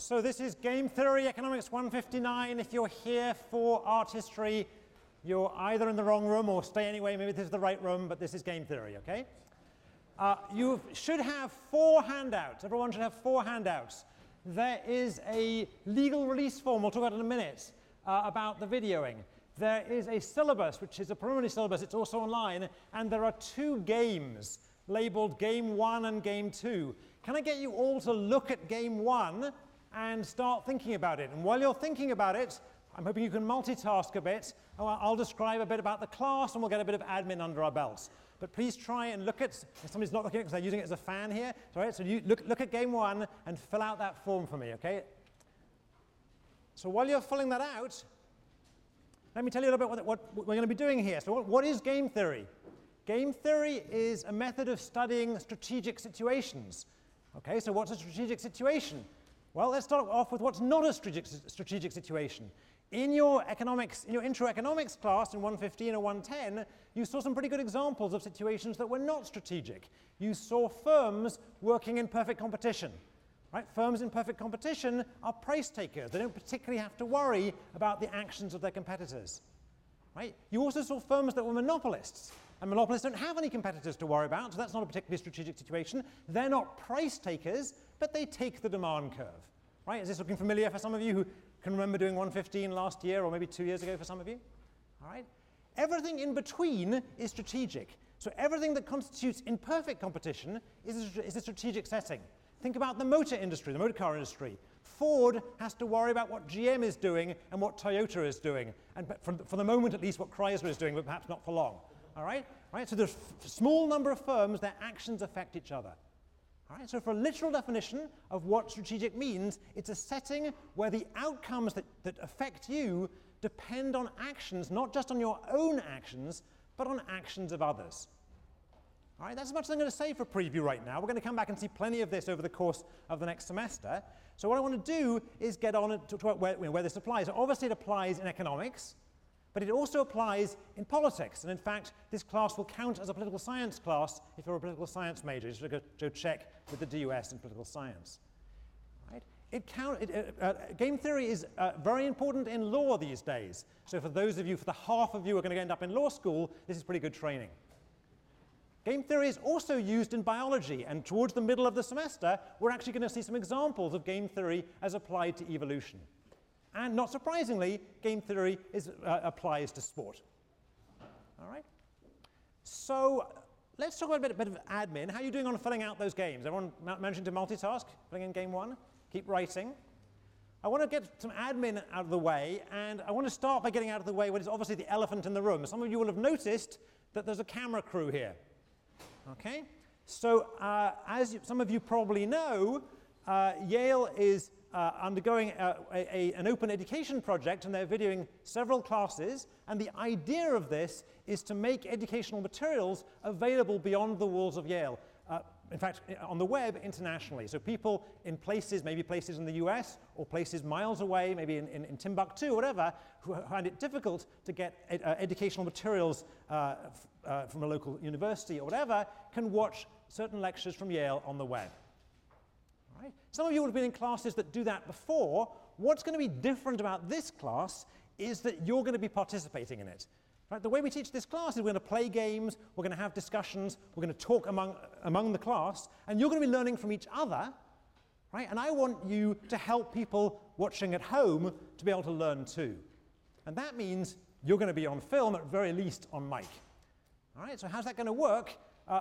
So this is Game Theory, Economics 159. If you're here for art history, you're either in the wrong room or stay anyway. Maybe this is the right room, but this is Game Theory, okay? You should have 4 handouts. Everyone should have 4 handouts. There is a legal release form, we'll talk about in a minute, about the videoing. There is a syllabus, which is a preliminary syllabus. It's also online. And there are 2 games labeled Game 1 and Game 2. Can I get you all to look at Game 1? And start thinking about it. And while you're thinking about it, I'm hoping you can multitask a bit. I'll describe a bit about the class, and we'll get a bit of admin under our belts. But please try and look at, if somebody's not looking at it because they're using it as a fan here, right, so you look at Game 1 and fill out that form for me, okay? So while you're filling that out, let me tell you a little bit what we're going to be doing here. So what is game theory? Game theory is a method of studying strategic situations. Okay, so what's a strategic situation? Well, let's start off with what's not a strategic situation. In your intro economics class in 115 or 110, you saw some pretty good examples of situations that were not strategic. You saw firms working in perfect competition. Right? Firms in perfect competition are price takers. They don't particularly have to worry about the actions of their competitors. Right? You also saw firms that were monopolists. And monopolists don't have any competitors to worry about, so that's not a particularly strategic situation. They're not price takers, but they take the demand curve. Right? Is this looking familiar for some of you who can remember doing 115 last year or maybe 2 years ago for some of you? All right? Everything in between is strategic. So everything that constitutes imperfect competition is a strategic setting. Think about the motor industry, the motor car industry. Ford has to worry about what GM is doing and what Toyota is doing, and for the moment at least what Chrysler is doing, but perhaps not for long. All right? So there's a small number of firms, their actions affect each other. All right? So for a literal definition of what strategic means, it's a setting where the outcomes that affect you depend on actions, not just on your own actions, but on actions of others. All right, that's as much as I'm going to say for preview right now. We're going to come back and see plenty of this over the course of the next semester. So what I want to do is get on and talk about where this applies. So obviously it applies in economics, but it also applies in politics. And in fact, this class will count as a political science class if you're a political science major. You should go check with the DUS in political science. All right? Game theory is very important in law these days. So for those of you, for the half of you who are going to end up in law school, this is pretty good training. Game theory is also used in biology, and towards the middle of the semester, we're actually going to see some examples of game theory as applied to evolution. And not surprisingly, game theory applies to sport. All right? So let's talk about a bit of admin. How are you doing on filling out those games? Everyone managing to multitask, filling in game 1? Keep writing. I want to get some admin out of the way, and I want to start by getting out of the way what is obviously the elephant in the room. Some of you will have noticed that there's a camera crew here. Okay, so as some of you probably know, Yale is undergoing an open education project, and they're videoing several classes. And the idea of this is to make educational materials available beyond the walls of Yale. In fact, on the web internationally. So people in places, maybe places in the US, or places miles away, maybe in Timbuktu, whatever, who find it difficult to get educational materials from a local university or whatever, can watch certain lectures from Yale on the web. All right? Some of you would have been in classes that do that before. What's going to be different about this class is that you're going to be participating in it. Right, the way we teach this class is we're going to play games, we're going to have discussions, we're going to talk among the class, and you're going to be learning from each other, right? And I want you to help people watching at home to be able to learn too. And that means you're going to be on film, at very least on mic. All right, so how's that going to work?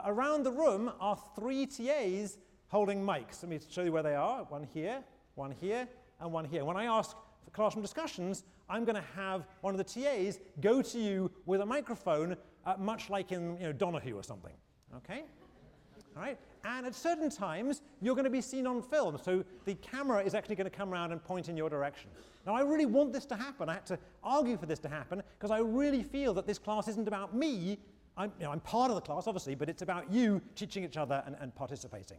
Around the room are 3 TAs holding mics. Let me show you where they are. One here, and one here. When I ask for classroom discussions, I'm going to have one of the TAs go to you with a microphone, much like in Donahue or something. Okay? All right? And at certain times, you're going to be seen on film. So the camera is actually going to come around and point in your direction. Now, I really want this to happen. I had to argue for this to happen because I really feel that this class isn't about me. I'm part of the class, obviously, but it's about you teaching each other and participating.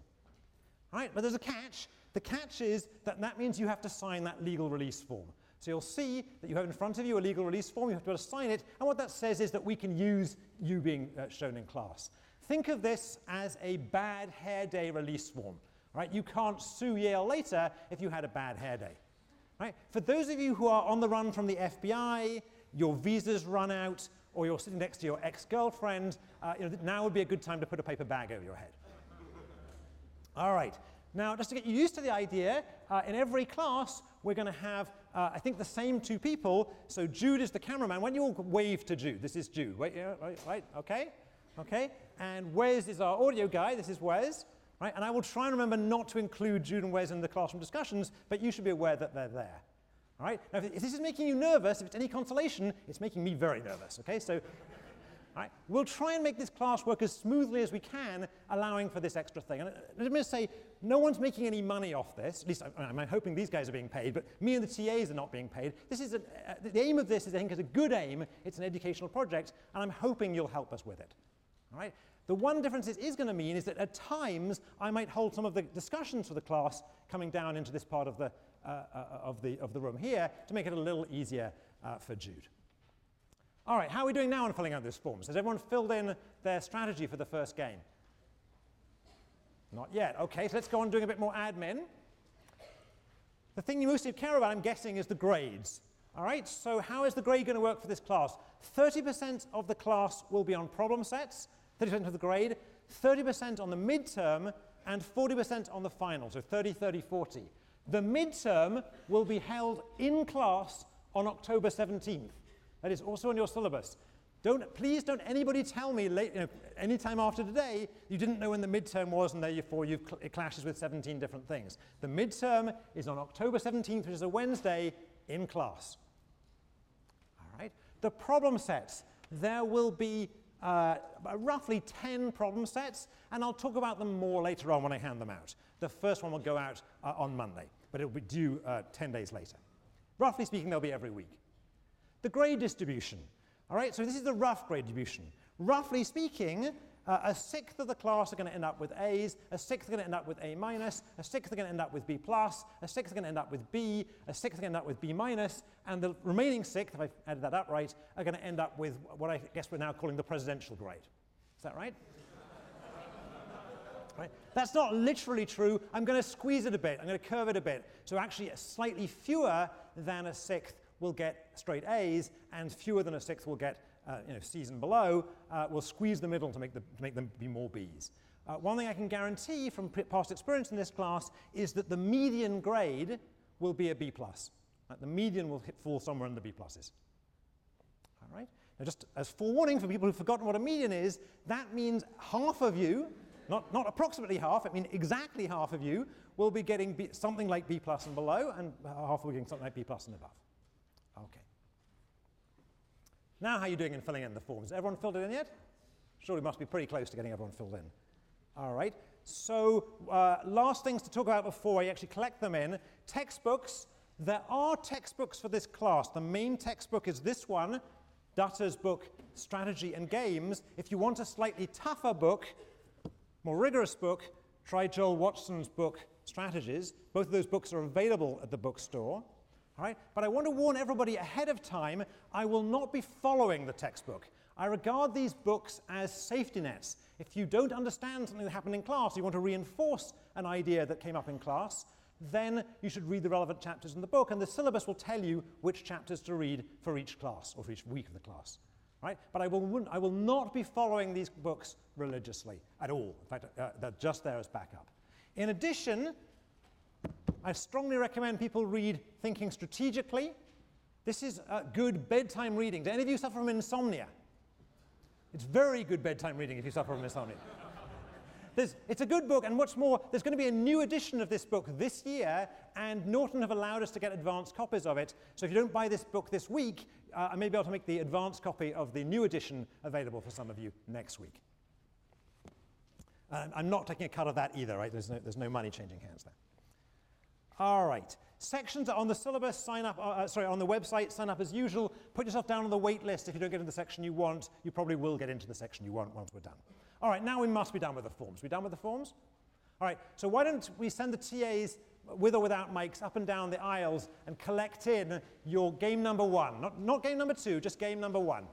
All right? But there's a catch. The catch is that means you have to sign that legal release form. So you'll see that you have in front of you a legal release form. You have to be able to sign it. And what that says is that we can use you being shown in class. Think of this as a bad hair day release form. right? You can't sue Yale later if you had a bad hair day, right? For those of you who are on the run from the FBI, your visa's run out, or you're sitting next to your ex-girlfriend, now would be a good time to put a paper bag over your head. All right. Now, just to get you used to the idea, in every class, we're going to have, I think, the same two people. So Jude is the cameraman. Why don't you all wave to Jude? This is Jude. Wait, yeah, right, okay, okay. And Wes is our audio guy. This is Wes, right? And I will try and remember not to include Jude and Wes in the classroom discussions, but you should be aware that they're there, all right? Now, if this is making you nervous, if it's any consolation, it's making me very nervous, okay? So right. We'll try and make this class work as smoothly as we can, allowing for this extra thing. And let me just say, no one's making any money off this. At least I'm hoping these guys are being paid, but me and the TAs are not being paid. This is the aim of this is, I think, is a good aim. It's an educational project, and I'm hoping you'll help us with it. All right? The one difference this is going to mean is that at times I might hold some of the discussions for the class coming down into this part of the room here to make it a little easier for Jude. All right, how are we doing now on filling out this form? Has everyone filled in their strategy for the first game? Not yet. Okay, so let's go on doing a bit more admin. The thing you mostly care about, I'm guessing, is the grades. All right, so how is the grade going to work for this class? 30% of the class will be on problem sets, 30% of the grade, 30% on the midterm, and 40% on the final, so 30, 30, 40. The midterm will be held in class on October 17th. That is also on your syllabus. Please don't anybody tell me any time after today you didn't know when the midterm was and therefore it clashes with 17 different things. The midterm is on October 17th, which is a Wednesday, in class. All right. The problem sets. There will be roughly 10 problem sets, and I'll talk about them more later on when I hand them out. The first one will go out on Monday, but it will be due 10 days later. Roughly speaking, they'll be every week. The grade distribution, all right? So this is the rough grade distribution. Roughly speaking, a sixth of the class are going to end up with A's, a sixth are going to end up with A-, a sixth are going to end up with B+, a sixth are going to end up with B, a sixth are going to end up with B-, and the remaining sixth, if I've added that up right, are going to end up with what I guess we're now calling the presidential grade. Is that right? Right? That's not literally true. I'm going to squeeze it a bit. I'm going to curve it a bit. So actually, slightly fewer than a sixth will get straight A's, and fewer than a sixth will get C's and below. We'll squeeze the middle to make them be more B's. One thing I can guarantee from past experience in this class is that the median grade will be a B+. The median will fall somewhere in the B+s. All right? Now, just as forewarning for people who've forgotten what a median is, that means half of you, not approximately half, I mean exactly half of you, will be getting something like B+ and below, and half will be getting something like B+ and above. Okay. Now how are you doing in filling in the forms? Everyone filled it in yet? Surely must be pretty close to getting everyone filled in. All right. So last things to talk about before I actually collect them in. Textbooks. There are textbooks for this class. The main textbook is this one, Dutter's book, Strategy and Games. If you want a slightly tougher book, more rigorous book, try Joel Watson's book, Strategies. Both of those books are available at the bookstore. All right? But I want to warn everybody ahead of time, I will not be following the textbook. I regard these books as safety nets. If you don't understand something that happened in class, you want to reinforce an idea that came up in class, then you should read the relevant chapters in the book, and the syllabus will tell you which chapters to read for each class, or for each week of the class. All right? But I will not be following these books religiously at all. In fact, they're just there as backup. In addition, I strongly recommend people read Thinking Strategically. This is good bedtime reading. Do any of you suffer from insomnia? It's very good bedtime reading if you suffer from insomnia. It's a good book, and what's more, there's going to be a new edition of this book this year, and Norton have allowed us to get advanced copies of it. So if you don't buy this book this week, I may be able to make the advanced copy of the new edition available for some of you next week. I'm not taking a cut of that either, right? There's no money changing hands there. All right. Sections are on the syllabus. Sign up. On the website. Sign up as usual. Put yourself down on the wait list. If you don't get into the section you want, you probably will get into the section you want once we're done. All right. Now we must be done with the forms. We done with the forms? All right. So why don't we send the TAs with or without mics up and down the aisles and collect in your game number one. Not game number two. Just game number one.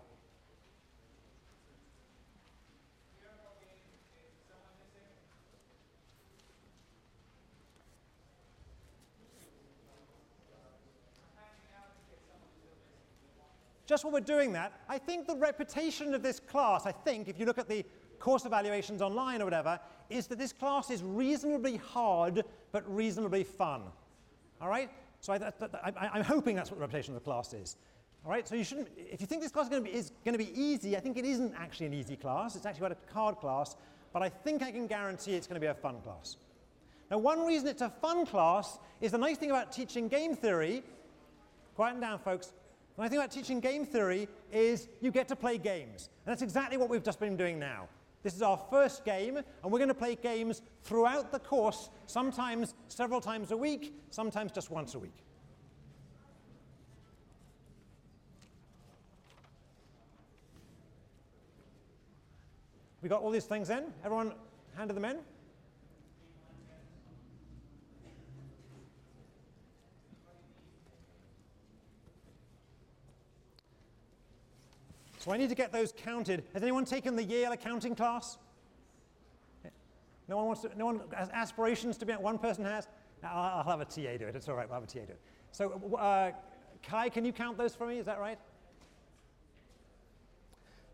just while we're doing that, I think the reputation of this class, I think, if you look at the course evaluations online or whatever, is that this class is reasonably hard but reasonably fun. All right? So I'm hoping that's what the reputation of the class is. All right? So you shouldn't, if you think this class is going to be easy, I think it isn't actually an easy class. It's actually quite a hard class, but I think I can guarantee it's going to be a fun class. Now, one reason it's a fun class is the nice thing about teaching game theory. Quieten down, folks. The nice thing about teaching game theory is you get to play games. And that's exactly what we've just been doing now. This is our first game, and we're going to play games throughout the course, sometimes several times a week, sometimes just once a week. We got all these things in? Everyone handed them in? So I need to get those counted. Has anyone taken the Yale accounting class? No one wants to, no one has aspirations to be, one person has? I'll have a TA do it, it's all right, we'll have a TA do it. So Kai, can you count those for me, is that right?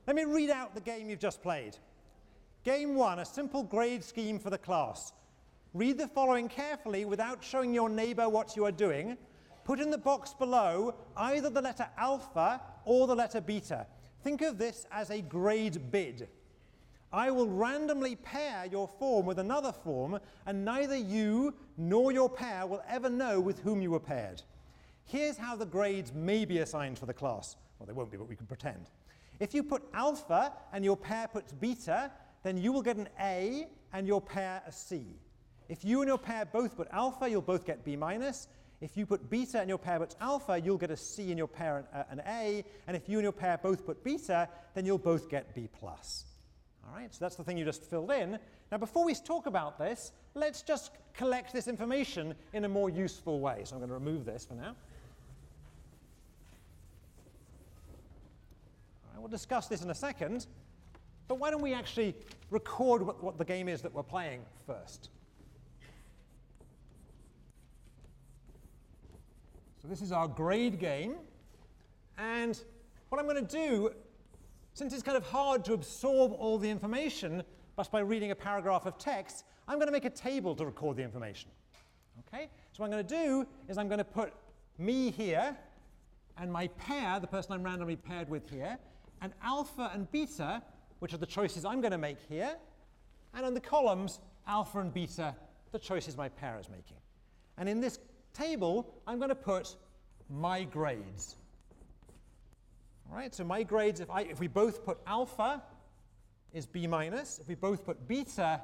Let me read out the game you've just played. Game one, a simple grade scheme for the class. Read the following carefully without showing your neighbor what you are doing. Put in the box below either the letter alpha or the letter beta. Think of this as a grade bid. I will randomly pair your form with another form, and neither you nor your pair will ever know with whom you were paired. Here's how the grades may be assigned for the class. Well, they won't be, but we can pretend. If you put alpha and your pair puts beta, then you will get an A and your pair a C. If you and your pair both put alpha, you'll both get B minus. If you put beta and your pair puts alpha, you'll get a C and your pair an A, and if you and your pair both put beta, then you'll both get B+. All right, so that's the thing you just filled in. Now, before we talk about this, let's just collect this information in a more useful way. So I'm going to remove this for now. All right, we'll discuss this in a second, but why don't we actually record what the game is that we're playing first? So this is our grade game, and what I'm going to do, since it's kind of hard to absorb all the information just by reading a paragraph of text, I'm going to make a table to record the information. Okay? So what I'm going to do is I'm going to put me here, and my pair, the person I'm randomly paired with here, and alpha and beta, which are the choices I'm going to make here, and in the columns, alpha and beta, the choices my pair is making. And in this table, I'm going to put my grades. All right, so my grades, if we both put alpha, is B minus. If we both put beta,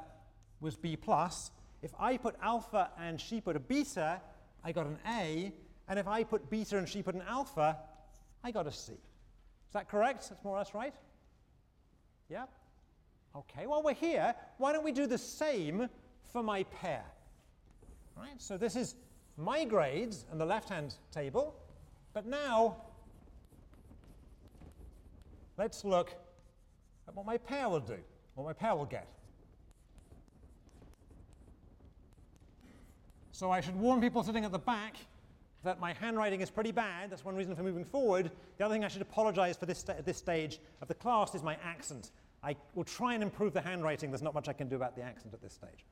was B plus. If I put alpha and she put a beta, I got an A. And if I put beta and she put an alpha, I got a C. Is that correct? That's more or less right? Yeah? OK, while we're here, why don't we do the same for my pair? All right, so this is my grades and the left-hand table, but now let's look at what my pair will do, what my pair will get. So I should warn people sitting at the back that my handwriting is pretty bad. That's one reason for moving forward. The other thing I should apologize for at this stage of the class is my accent. I will try and improve the handwriting. There's not much I can do about the accent at this stage.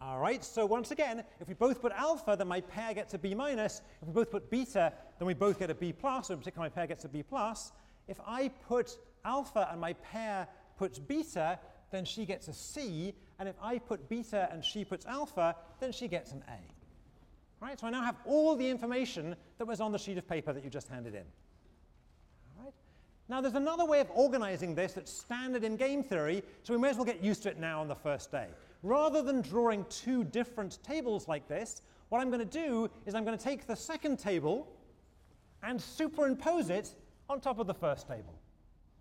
All right, so once again, if we both put alpha, then my pair gets a B minus. If we both put beta, then we both get a B plus, or in particular, my pair gets a B plus. If I put alpha and my pair puts beta, then she gets a C. And if I put beta and she puts alpha, then she gets an A. All right, so I now have all the information that was on the sheet of paper that you just handed in. All right. Now, there's another way of organizing this that's standard in game theory, so we may as well get used to it now on the first day. Rather than drawing two different tables like this, what I'm going to do is I'm going to take the second table and superimpose it on top of the first table.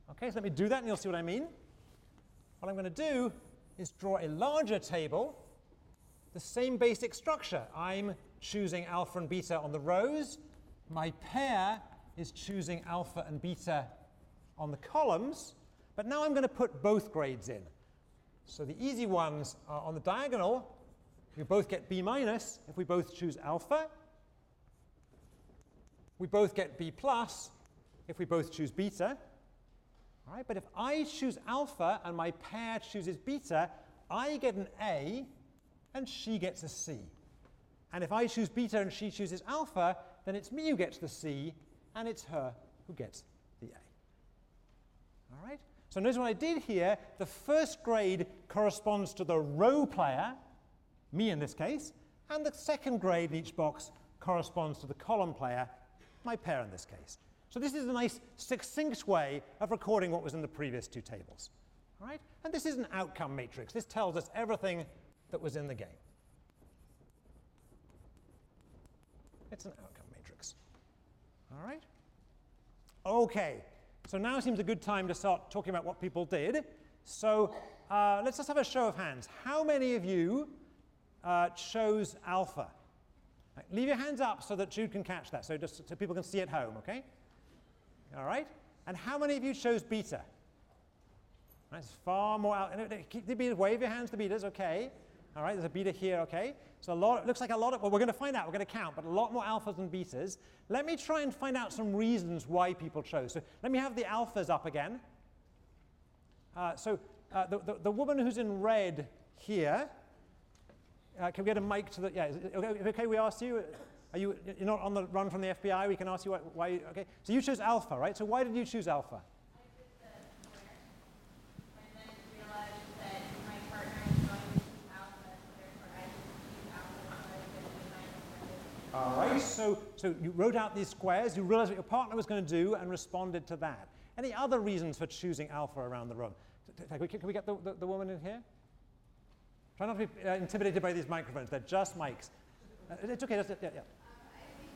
Okay, so let me do that and you'll see what I mean. What I'm going to do is draw a larger table, the same basic structure. I'm choosing alpha and beta on the rows. My pair is choosing alpha and beta on the columns, but now I'm going to put both grades in. So the easy ones are on the diagonal. We both get B minus if we both choose alpha. we both get B plus if we both choose beta. All right, but if I choose alpha and my pair chooses beta, I get an A and she gets a C. And if I choose beta and she chooses alpha, then it's me who gets the C and it's her who gets the A. All right? So notice what I did here. The first grade corresponds to the row player, me in this case, and the second grade in each box corresponds to the column player, my pair in this case. So this is a nice succinct way of recording what was in the previous two tables. All right? And this is an outcome matrix. This tells us everything that was in the game. It's an outcome matrix. All right? OK. So now seems a good time to start talking about what people did. So let's just have a show of hands. How many of you chose alpha? Right, leave your hands up so that Jude can catch that, so just so people can see at home, OK? All right? And how many of you chose beta? Right, it's far more out. Keep the beta, wave your hands to betas, OK. All right, there's a beta here, OK. So a lot, it looks like a lot of, well, we're going to find out, we're going to count, but a lot more alphas than betas. Let me try and find out some reasons why people chose. So let me have the alphas up again. The woman who's in red here, can we get a mic to the, yeah, is it OK we asked you? Are you, you're not on the run from the FBI, we can ask you why OK. So you chose alpha, right? So why did you choose alpha? All right, so you wrote out these squares, you realized what your partner was going to do, and responded to that. Any other reasons for choosing alpha around the room? Can we get the woman in here? Try not to be intimidated by these microphones. They're just mics. It's OK. That's it. Yeah. I think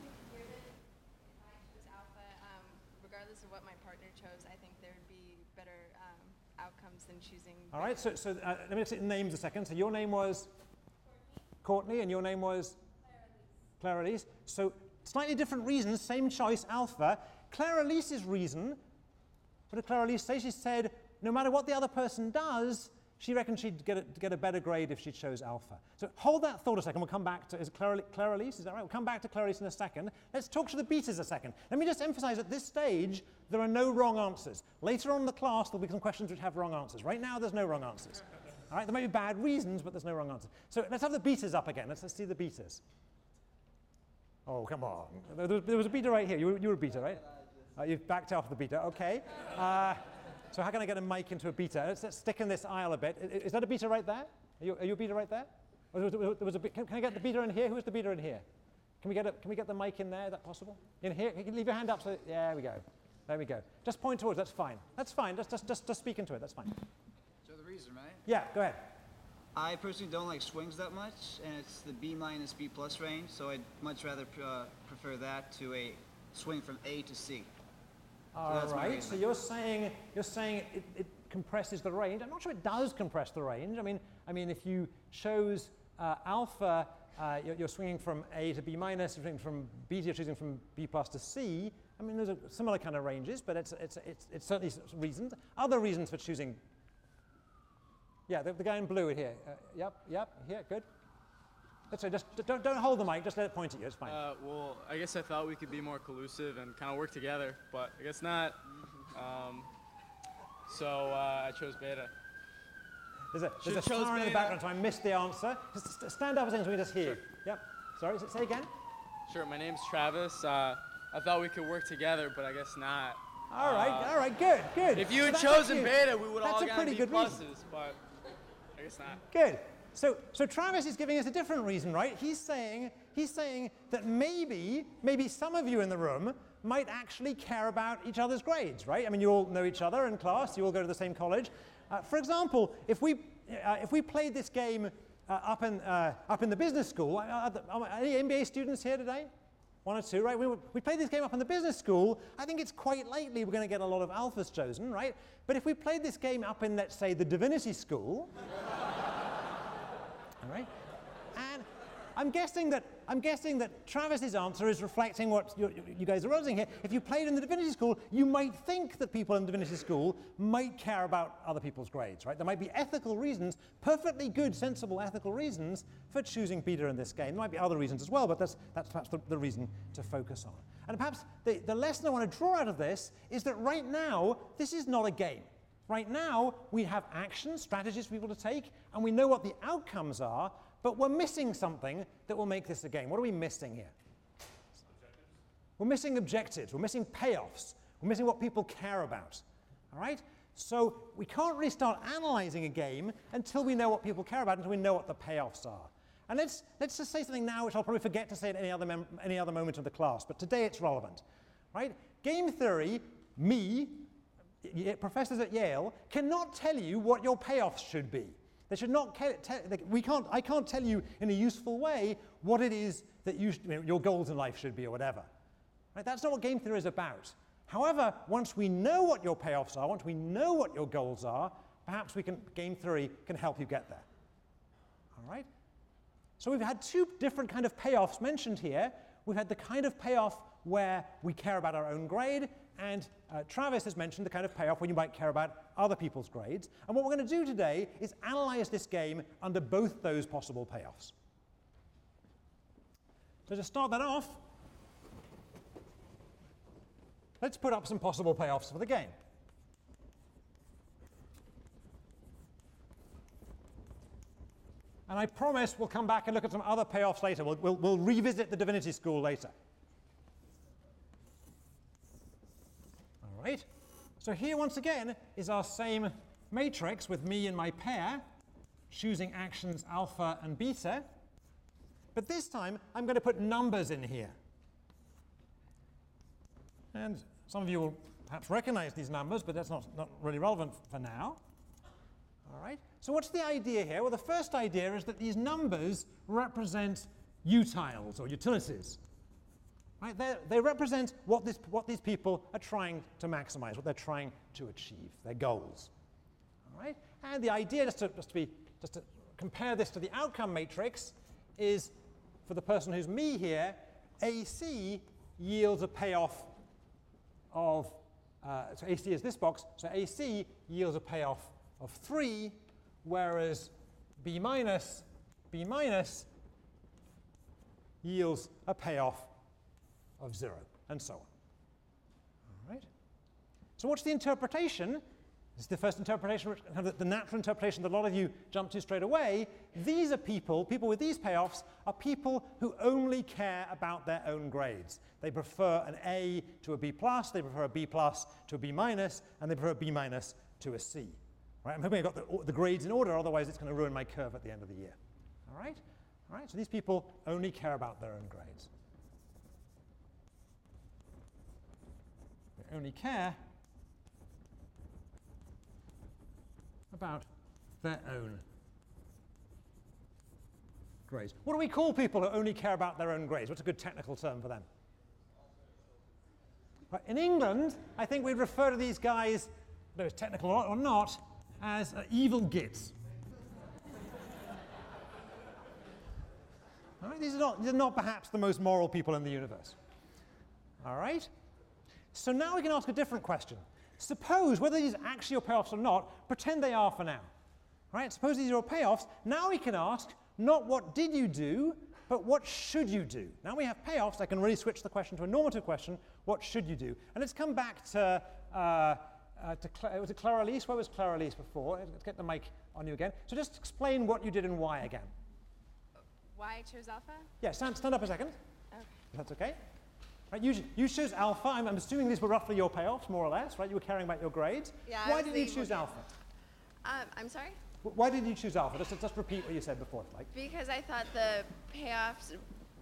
it's weird that if I chose alpha, regardless of what my partner chose, I think there would be better outcomes than choosing. All right, so let me just names a second. So your name was? Courtney, and your name was? Clara Elise. So slightly different reasons, same choice, alpha. Clara Elise's reason, what did Clara Elise say? She said, no matter what the other person does, she reckons she'd get a better grade if she chose alpha. So hold that thought a second. We'll come back to, is it Clara Elise? Is that right? We'll come back to Clara Elise in a second. Let's talk to the betas a second. Let me just emphasize at this stage, there are no wrong answers. Later on in the class, there'll be some questions which have wrong answers. Right now, there's no wrong answers. All right, there may be bad reasons, but there's no wrong answers. So let's have the betas up again. Let's see the betas. Oh, come on. There was a beta right here. You were a beta, right? You've backed off the beta. OK. So how can I get a mic into a beta? Let's stick in this aisle a bit. Is that a beta right there? Are you a beta right there? Can I get the beta in here? Who is the beta in here? Can we get the mic in there? Is that possible? In here? You can leave your hand up. So yeah, there we go. There we go. Just point towards. That's fine. That's fine. Just speak into it. That's fine. So the reason, right? Yeah, go ahead. I personally don't like swings that much, and it's the B-, B+ range, so I'd much rather prefer that to a swing from A to C. All right, so you're saying it compresses the range. I'm not sure it does compress the range. I mean, if you chose alpha, you're swinging from A to B-, you're swinging from beta, you're choosing from B+ to C. I mean, those are similar kind of ranges, but it's certainly reasons. Other reasons for choosing. Yeah, the guy in blue here. Yep, here, good. That's right, just don't hold the mic, just let it point at you, it's fine. Well, I guess I thought we could be more collusive and kind of work together, but I guess not. So I chose beta. There's a star in the background, so I missed the answer. Just stand up a second so we can just hear. Sure. Yep, sorry, say again? Sure, my name's Travis. I thought we could work together, but I guess not. All right, good. If you had chosen beta, we would all have gotten B+, but... I guess not. Good. So Travis is giving us a different reason, right? He's saying that maybe some of you in the room might actually care about each other's grades, right? I mean, you all know each other in class. You all go to the same college. For example, if we played this game up in the business school, any MBA students here today? One or two, right? We played this game up in the business school. I think it's quite likely we're going to get a lot of alphas chosen, right? But if we played this game up in, let's say, the divinity school, all right? And I'm guessing that Travis's answer is reflecting what you guys are raising here. If you played in the Divinity School, you might think that people in the Divinity School might care about other people's grades, right? There might be ethical reasons, perfectly good, sensible ethical reasons for choosing beta in this game. There might be other reasons as well, but that's perhaps the reason to focus on. And perhaps the lesson I want to draw out of this is that right now, this is not a game. Right now, we have actions, strategies for people to take, and we know what the outcomes are, but we're missing something that will make this a game. What are we missing here? Objectives. We're missing objectives. We're missing payoffs. We're missing what people care about. All right? So we can't really start analyzing a game until we know what people care about, until we know what the payoffs are. And let's just say something now which I'll probably forget to say at any other moment of the class, but today it's relevant. Right? Game theory, me, professors at Yale, cannot tell you what your payoffs should be. They should not I can't tell you in a useful way what it is that your goals in life should be or whatever. Right? That's not what game theory is about. However, once we know what your payoffs are, once we know what your goals are, perhaps game theory can help you get there. All right? So we've had two different kind of payoffs mentioned here. We've had the kind of payoff where we care about our own grade, and Travis has mentioned the kind of payoff when you might care about other people's grades. And what we're going to do today is analyze this game under both those possible payoffs. So to start that off, let's put up some possible payoffs for the game. And I promise we'll come back and look at some other payoffs later. We'll revisit the Divinity School later. Right? So here, once again, is our same matrix with me and my pair, choosing actions alpha and beta. But this time, I'm going to put numbers in here. And some of you will perhaps recognize these numbers, but that's not really relevant for now. All right? So what's the idea here? Well, the first idea is that these numbers represent utiles or utilities. Right? They represent what these people are trying to maximize, what they're trying to achieve, their goals. All right? And the idea, just to compare this to the outcome matrix, is for the person who's me here, AC yields a payoff of, so AC is this box, so AC yields a payoff of 3, whereas B minus yields a payoff of 0, and so on. All right. So what's the interpretation? This is the first interpretation, the natural interpretation that a lot of you jump to straight away. These are people with these payoffs are people who only care about their own grades. They prefer an A to a B plus, they prefer a B plus to a B minus, and they prefer a B minus to a C. Right? I'm hoping I got the grades in order, otherwise it's going to ruin my curve at the end of the year. All right? All right, so these people only care about their own grades. Only care about their own grades. What do we call people who only care about their own grades? What's a good technical term for them? Right, in England, I think we'd refer to these guys, whether it's technical or not, as evil gits. All right, these are not perhaps the most moral people in the universe. All right? So now we can ask a different question. Suppose, whether these are actually your payoffs or not, pretend they are for now. Right? Suppose these are your payoffs. Now we can ask, not what did you do, but what should you do? Now we have payoffs. I can really switch the question to a normative question. What should you do? And let's come back to Clara Elise. Where was Clara Elise before? Let's get the mic on you again. So just explain what you did in Y again. Why I chose alpha? Yeah, stand up a second. Okay. If that's OK. Right, you chose alpha. I'm assuming these were roughly your payoffs, more or less, right? You were caring about your grades. Yeah, why did you choose alpha? I'm sorry? Why did you choose alpha? Just repeat what you said before. Like. Because I thought the payoffs,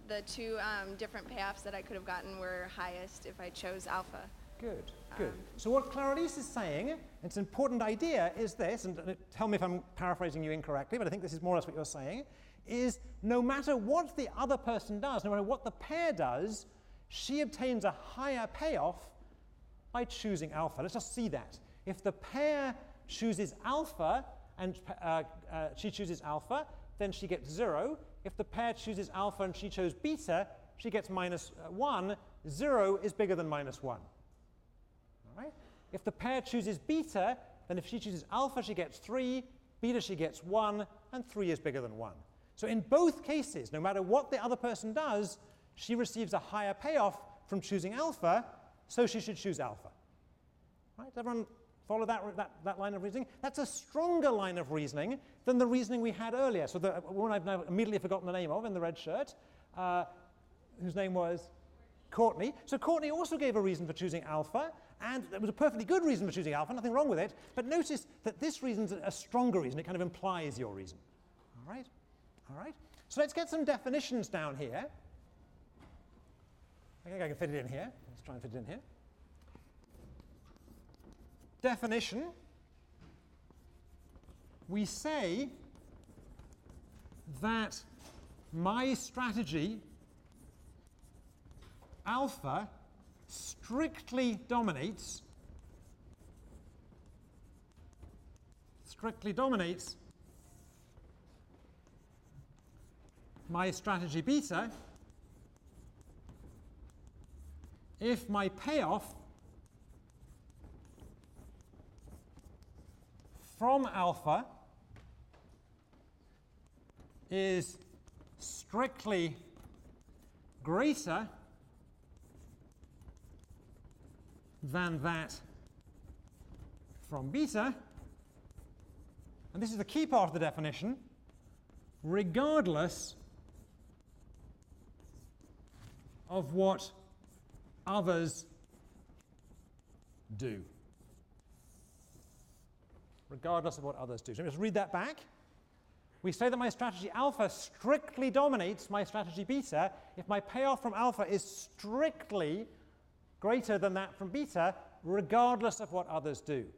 the two different payoffs that I could have gotten were highest if I chose alpha. Good. So what Clara Elise is saying, it's an important idea, is this, and tell me if I'm paraphrasing you incorrectly, but I think this is more or less what you're saying, is no matter what the other person does, no matter what the pair does, she obtains a higher payoff by choosing alpha. Let's just see that. If the pair chooses alpha, and she chooses alpha, then she gets 0. If the pair chooses alpha and she chose beta, she gets -1. 0 is bigger than -1. All right? If the pair chooses beta, then if she chooses alpha, she gets 3. Beta, she gets 1. And 3 is bigger than 1. So in both cases, no matter what the other person does, she receives a higher payoff from choosing alpha, so she should choose alpha. Right? Does everyone follow that line of reasoning? That's a stronger line of reasoning than the reasoning we had earlier. So the woman I've now immediately forgotten the name of in the red shirt, whose name was Courtney. So Courtney also gave a reason for choosing alpha, and it was a perfectly good reason for choosing alpha, nothing wrong with it. But notice that this reason's a stronger reason. It kind of implies your reason. All right? All right. So let's get some definitions down here. I think I can fit it in here. Let's try and fit it in here. Definition. We say that my strategy, alpha, strictly dominates my strategy beta if my payoff from alpha is strictly greater than that from beta. And this is the key part of the definition, regardless of what others do. Regardless of what others do. So let me just read that back. We say that my strategy alpha strictly dominates my strategy beta if my payoff from alpha is strictly greater than that from beta, regardless of what others do.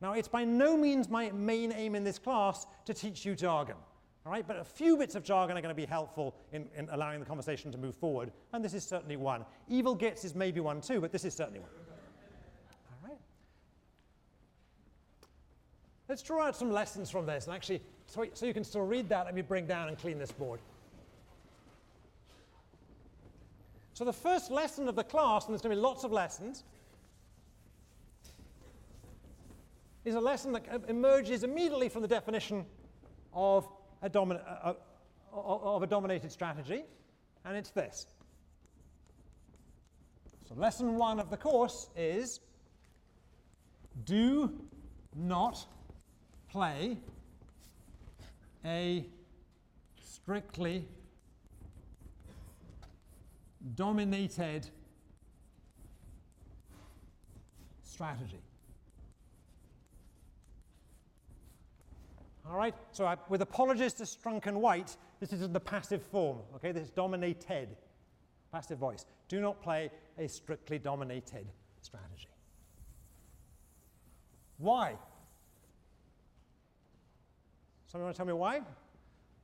Now, it's by no means my main aim in this class to teach you jargon. All right? But a few bits of jargon are going to be helpful in allowing the conversation to move forward, and this is certainly one. Evil gets is maybe one too, but this is certainly one. Let's draw out some lessons from this. And actually, so you can still read that, let me bring down and clean this board. So the first lesson of the class, and there's going to be lots of lessons, is a lesson that emerges immediately from the definition of a dominated strategy. And it's this. So lesson 1 of the course is do not play a strictly dominated strategy. All right, so with apologies to Strunk and White, this is in the passive form, okay? This is dominated, passive voice. Do not play a strictly dominated strategy. Why? Somebody want to tell me why?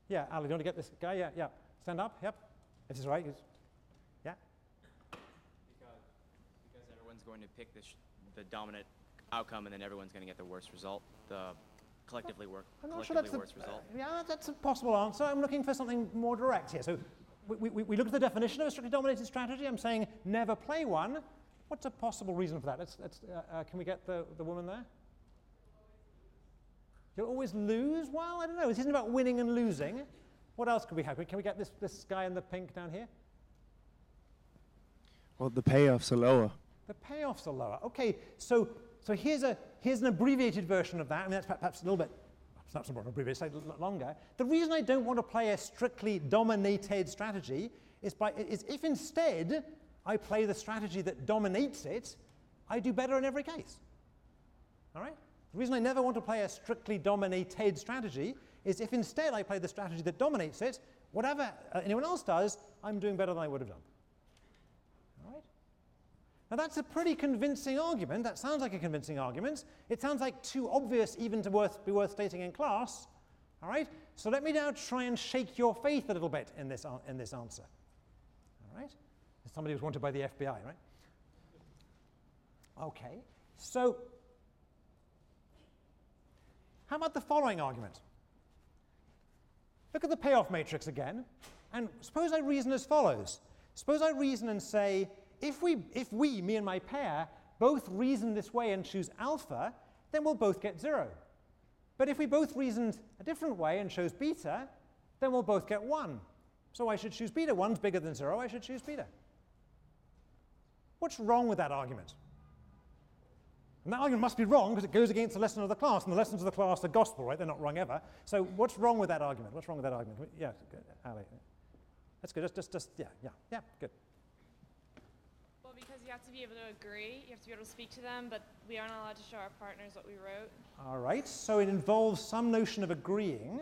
Yeah, Ali, do you want to get this guy? Yeah, yeah. Stand up. Yep. This is right. Yeah. Because everyone's going to pick the dominant outcome, and then everyone's going to get the worst result, the collectively worst result. Yeah, that's a possible answer. I'm looking for something more direct here. So we looked at the definition of a strictly dominated strategy. I'm saying never play one. What's a possible reason for that? Can we get the woman there? You'll always lose? Well, I don't know. This isn't about winning and losing. What else could we have? Can we get this guy in the pink down here? Well, the payoffs are lower. The payoffs are lower. OK, so here's an abbreviated version of that. I mean, that's perhaps a little bit, perhaps not more abbreviated, slightly longer. The reason I don't want to play a strictly dominated strategy is if instead I play the strategy that dominates it, I do better in every case. All right? The reason I never want to play a strictly dominated strategy is if instead I play the strategy that dominates it, whatever anyone else does, I'm doing better than I would have done. All right? Now that's a pretty convincing argument. That sounds like a convincing argument. It sounds like too obvious even to be worth stating in class. All right? So let me now try and shake your faith a little bit in this answer. All right? Somebody was wanted by the FBI, right? Okay. So how about the following argument? Look at the payoff matrix again, and suppose I reason as follows. Suppose I reason and say, if we, me and my pair, both reason this way and choose alpha, then we'll both get 0. But if we both reasoned a different way and chose beta, then we'll both get 1. So I should choose beta. 1's bigger than 0, I should choose beta. What's wrong with that argument? And that argument must be wrong because it goes against the lesson of the class, and the lessons of the class are gospel, right? They're not wrong ever. So what's wrong with that argument? What's wrong with that argument? Yeah, good. Ali. That's good. Yeah, good. Well, because you have to be able to agree, you have to be able to speak to them, but we aren't allowed to show our partners what we wrote. All right, so it involves some notion of agreeing.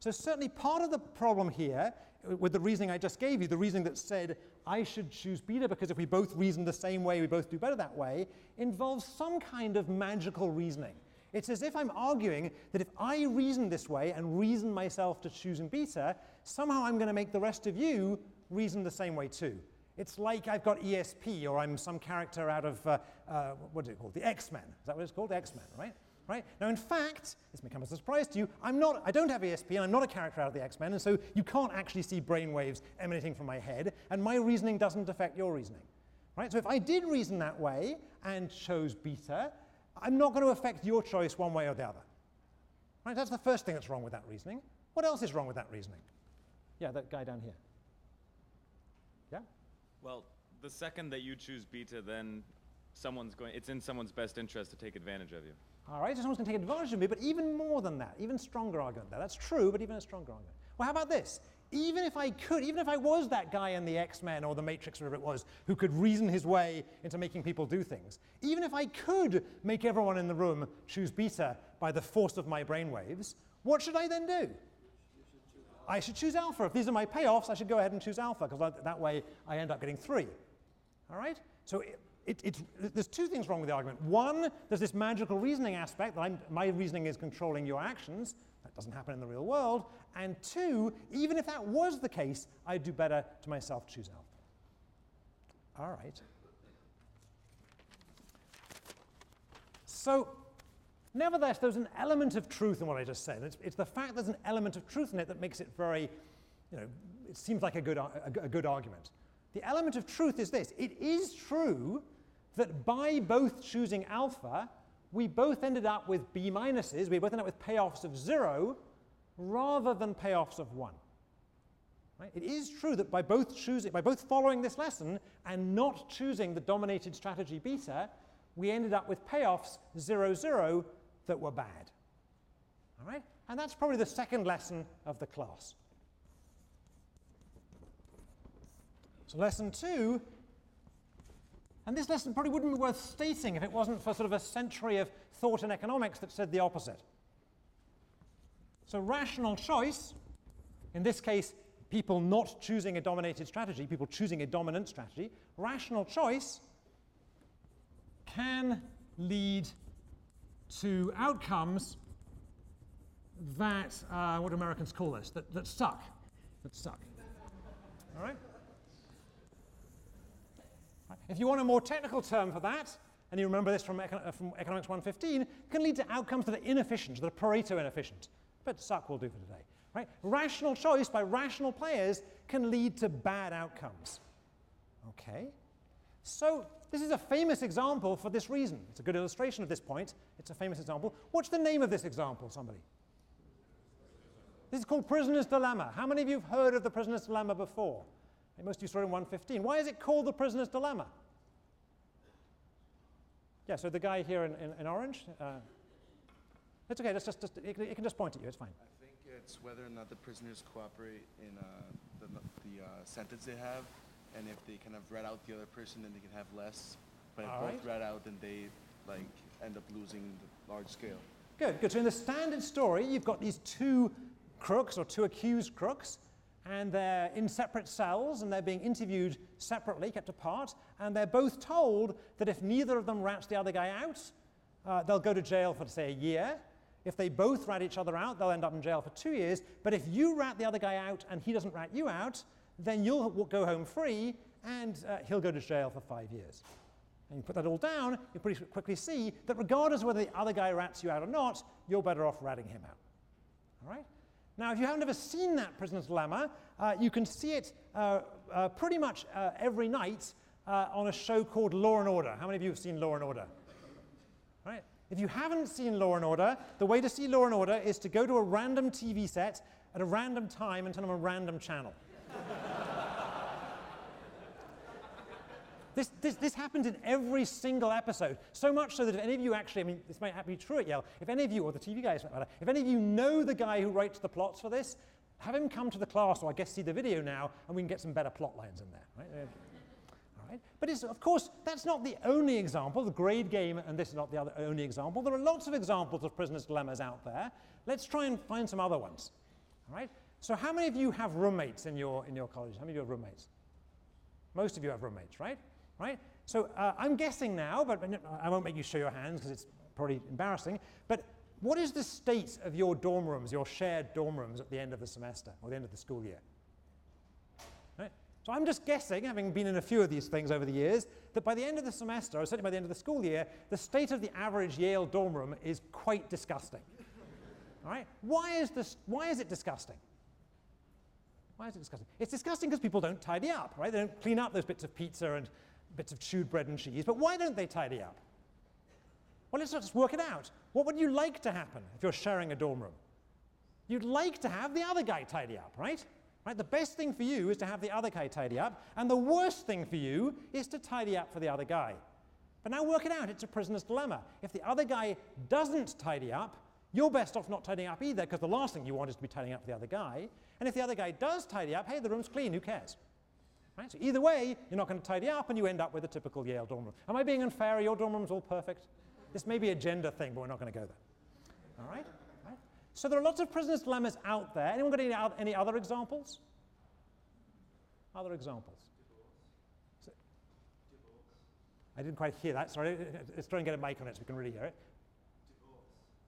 So certainly part of the problem here with the reasoning I just gave you, the reasoning that said I should choose beta because if we both reason the same way, we both do better that way, involves some kind of magical reasoning. It's as if I'm arguing that if I reason this way and reason myself to choosing beta, somehow I'm going to make the rest of you reason the same way too. It's like I've got ESP or I'm some character out of, what is it called, the X-Men. Is that what it's called? The X-Men, right? Right? Now, in fact, this may come as a surprise to you, I don't have ESP and I'm not a character out of the X-Men, and so you can't actually see brainwaves emanating from my head, and my reasoning doesn't affect your reasoning. Right? So if I did reason that way and chose beta, I'm not going to affect your choice one way or the other. Right? That's the first thing that's wrong with that reasoning. What else is wrong with that reasoning? Yeah, that guy down here. Yeah? Well, the second that you choose beta, then it's in someone's best interest to take advantage of you. All right, so someone's going to take advantage of me, but even more than that, even stronger argument there. That's true, but even a stronger argument. Well, how about this? Even if I was that guy in the X-Men or the Matrix, whatever it was, who could reason his way into making people do things, even if I could make everyone in the room choose beta by the force of my brainwaves, what should I then do? I should choose alpha. If these are my payoffs, I should go ahead and choose alpha, because that way I end up getting 3. All right? So there's two things wrong with the argument. One, there's this magical reasoning aspect that my reasoning is controlling your actions. That doesn't happen in the real world. And two, even if that was the case, I'd do better to myself choose alpha. All right. So nevertheless, there's an element of truth in what I just said. It's the fact there's an element of truth in it that makes it very, it seems like a good argument. The element of truth is this. It is true that by both choosing alpha, we both ended up with B minuses, we both ended up with payoffs of 0 rather than payoffs of 1. Right? It is true that by both following this lesson and not choosing the dominated strategy beta, we ended up with payoffs 0, 0 that were bad. All right? And that's probably the second lesson of the class. So lesson 2. And this lesson probably wouldn't be worth stating if it wasn't for sort of a century of thought in economics that said the opposite. So rational choice, in this case, people not choosing a dominated strategy, people choosing a dominant strategy, rational choice can lead to outcomes that, what do Americans call this? That suck. That suck. All right? If you want a more technical term for that, and you remember this from Economics 115, it can lead to outcomes that are inefficient, that are Pareto inefficient. But suck will do for today. Right? Rational choice by rational players can lead to bad outcomes. Okay. So this is a famous example for this reason. It's a good illustration of this point. It's a famous example. What's the name of this example, somebody? This is called Prisoner's Dilemma. How many of you have heard of the Prisoner's Dilemma before? Most of you saw it in 115. Why is it called the Prisoner's Dilemma? Yeah, so the guy here in orange. That's OK. It can just point at you. It's fine. I think it's whether or not the prisoners cooperate in the sentence they have. And if they kind of rat out the other person, then they can have less. But if both rat out, then they end up losing the large scale. Good, good. So in the standard story, you've got these two accused crooks. And they're in separate cells, and they're being interviewed separately, kept apart, and they're both told that if neither of them rats the other guy out, they'll go to jail for, say, a year. If they both rat each other out, they'll end up in jail for 2 years. But if you rat the other guy out and he doesn't rat you out, then you'll go home free, and he'll go to jail for 5 years. And you put that all down, you pretty quickly see that regardless of whether the other guy rats you out or not, you're better off ratting him out. All right? Now, if you haven't ever seen that Prisoner's Dilemma, you can see it pretty much every night on a show called Law and Order. How many of you have seen Law and Order? Right? If you haven't seen Law and Order, the way to see Law and Order is to go to a random TV set at a random time and turn on a random channel. This happens in every single episode, so much so that if any of you actually, I mean, this might be true at Yale, if any of you, or the TV guys, if any of you know the guy who writes the plots for this, have him come to the class, or I guess see the video now, and we can get some better plot lines in there. Right? All right. But it's, of course, that's not the only example. The Grade Game and this is not the only example. There are lots of examples of prisoner's dilemmas out there. Let's try and find some other ones. All right? So how many of you have roommates in your college? How many of you have roommates? Most of you have roommates, right? Right? So I'm guessing now, but I won't make you show your hands because it's probably embarrassing, but what is the state of your dorm rooms, your shared dorm rooms at the end of the semester or the end of the school year? Right? So I'm just guessing, having been in a few of these things over the years, that by the end of the semester, or certainly by the end of the school year, the state of the average Yale dorm room is quite disgusting. All right? Why is it disgusting? Why is it disgusting? It's disgusting because people don't tidy up, right? They don't clean up those bits of pizza and bits of chewed bread and cheese, but why don't they tidy up? Well, let's just work it out. What would you like to happen if you're sharing a dorm room? You'd like to have the other guy tidy up, right? The best thing for you is to have the other guy tidy up, and the worst thing for you is to tidy up for the other guy. But now work it out. It's a prisoner's dilemma. If the other guy doesn't tidy up, you're best off not tidying up either, because the last thing you want is to be tidying up for the other guy. And if the other guy does tidy up, hey, the room's clean, who cares? Right? So either way, you're not going to tidy up, and you end up with a typical Yale dorm room. Am I being unfair? Are your dorm rooms all perfect? This may be a gender thing, but we're not going to go there. All right? All right? So there are lots of prisoner's dilemmas out there. Anyone got any other examples? Other examples? Divorce. I didn't quite hear that. Sorry. Let's try and get a mic on it so we can really hear it.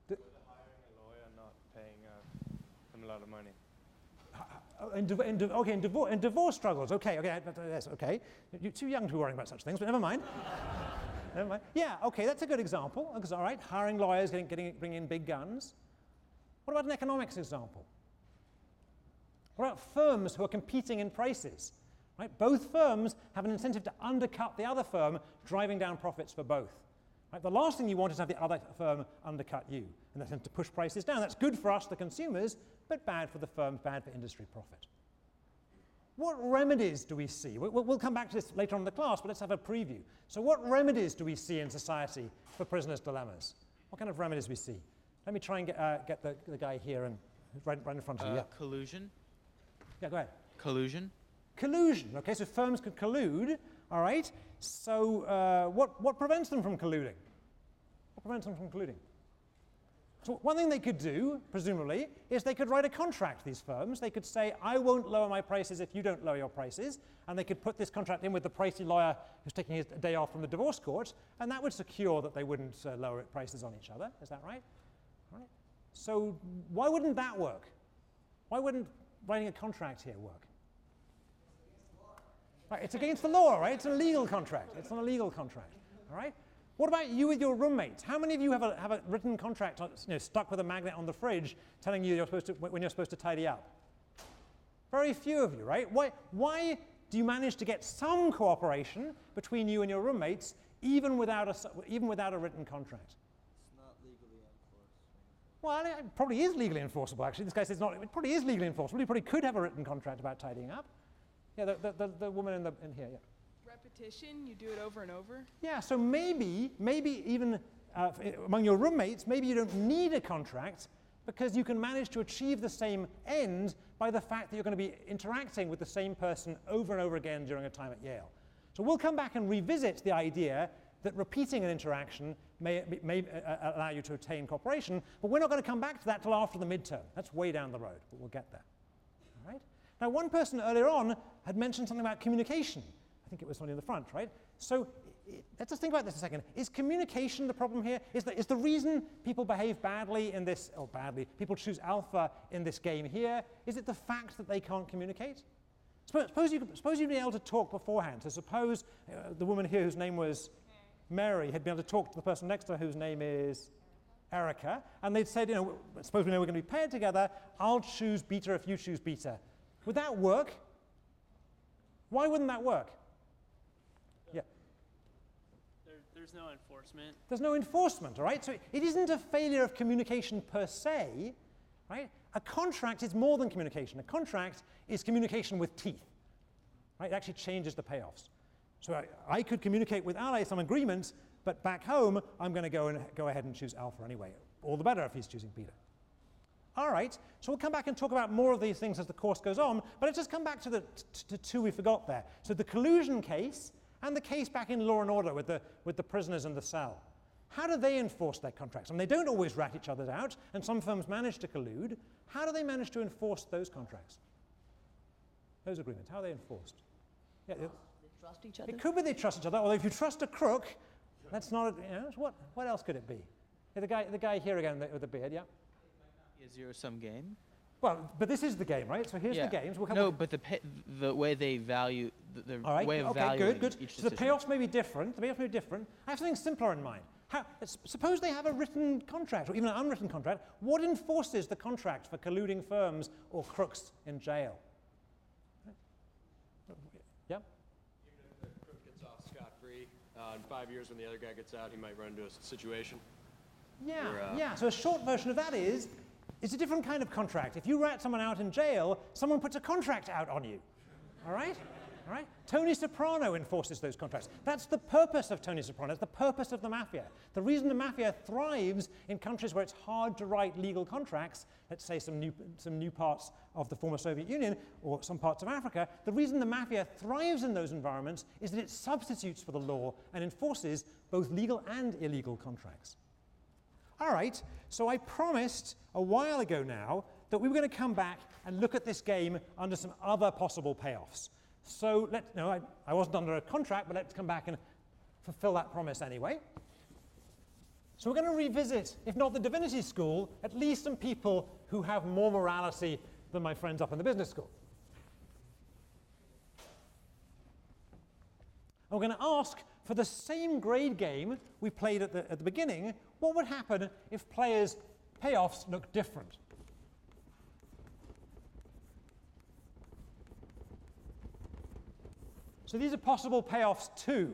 Divorce. Hiring a lawyer, not paying him a lot of money. And divorce struggles. Okay. You're too young to be worrying about such things, but never mind. Never mind. Yeah, okay, that's a good example. Because, all right, hiring lawyers, bringing in big guns. What about an economics example? What about firms who are competing in prices? Right? Both firms have an incentive to undercut the other firm, driving down profits for both. Right? The last thing you want is to have the other firm undercut you, and that's to push prices down. That's good for us, the consumers, but bad for the firms, bad for industry profit. What remedies do we see? We'll come back to this later on in the class, but let's have a preview. So what remedies do we see in society for prisoner's dilemmas? What kind of remedies do we see? Let me try and get the guy here and right in front of you. Yeah. Collusion. Yeah, go ahead. Collusion. Okay, so firms could collude. All right. So what prevents them from colluding? What prevents them from colluding? So one thing they could do, presumably, is they could write a contract, these firms. They could say, I won't lower my prices if you don't lower your prices. And they could put this contract in with the pricey lawyer who's taking his day off from the divorce court. And that would secure that they wouldn't lower prices on each other. Is that right? All right? So why wouldn't that work? Why wouldn't writing a contract here work? Right, it's against the law, right? It's an illegal contract. It's an illegal contract. All right? What about you with your roommates? How many of you have a written contract stuck with a magnet on the fridge telling you when you're supposed to tidy up? Very few of you, right? Why do you manage to get some cooperation between you and your roommates even without a written contract? It's not legally enforceable. Well, it probably is legally enforceable, actually. This guy says it probably is legally enforceable. You probably could have a written contract about tidying up. Yeah, the woman in here, yeah. Repetition, you do it over and over? Yeah, so maybe even among your roommates, maybe you don't need a contract because you can manage to achieve the same end by the fact that you're going to be interacting with the same person over and over again during a time at Yale. So we'll come back and revisit the idea that repeating an interaction may allow you to attain cooperation, but we're not going to come back to that till after the midterm. That's way down the road, but we'll get there. All right? Now, one person earlier on had mentioned something about communication. I think it was somebody in the front, right? So let's just think about this a second. Is communication the problem here? Is the reason people behave badly in this, or badly, people choose alpha in this game here, is it the fact that they can't communicate? Suppose you'd been able to talk beforehand. So suppose the woman here whose name was Mary had been able to talk to the person next to her whose name is Erica, and they'd said, you know, suppose we know we're going to be paired together, I'll choose beta if you choose beta. Would that work? Why wouldn't that work? Yeah. There's no enforcement. There's no enforcement, all right? So it isn't a failure of communication per se, right? A contract is more than communication. A contract is communication with teeth, right? It actually changes the payoffs. So I could communicate with allies some agreements, but back home, I'm going to go ahead and choose alpha anyway. All the better if he's choosing beta. All right, so we'll come back and talk about more of these things as the course goes on, but let's just come back to the two we forgot there. So the collusion case and the case back in Law and Order with the prisoners in the cell. How do they enforce their contracts? And they don't always rat each other out, and some firms manage to collude. How do they manage to enforce those contracts? Those agreements, how are they enforced? Yeah, they trust each other. It could be they trust each other, although if you trust a crook, that's not, you know, what else could it be? Yeah, the guy here again with the beard, yeah? A zero-sum game? Well, but this is the game, right? So here's the games. We'll no, but the way they value, the all right, way of valuing good. Each so decision. The payoffs may be different. The payoffs may be different. I have something simpler in mind. Suppose they have a written contract, or even an unwritten contract. What enforces the contract for colluding firms or crooks in jail? Yeah? Even if the crook gets off scot-free, in 5 years when the other guy gets out, he might run into a situation. Yeah, where, so a short version of that is, it's a different kind of contract. If you rat someone out in jail, someone puts a contract out on you, all right? All right? Tony Soprano enforces those contracts. That's the purpose of Tony Soprano. That's the purpose of the mafia. The reason the mafia thrives in countries where it's hard to write legal contracts, let's say some new parts of the former Soviet Union or some parts of Africa, the reason the mafia thrives in those environments is that it substitutes for the law and enforces both legal and illegal contracts. All right, so I promised a while ago now that we were going to come back and look at this game under some other possible payoffs. So I wasn't under a contract, but let's come back and fulfill that promise anyway. So we're going to revisit, if not the Divinity School, at least some people who have more morality than my friends up in the business school. I'm going to ask for the same grade game we played at the beginning, what would happen if players' payoffs look different? So these are possible payoffs too,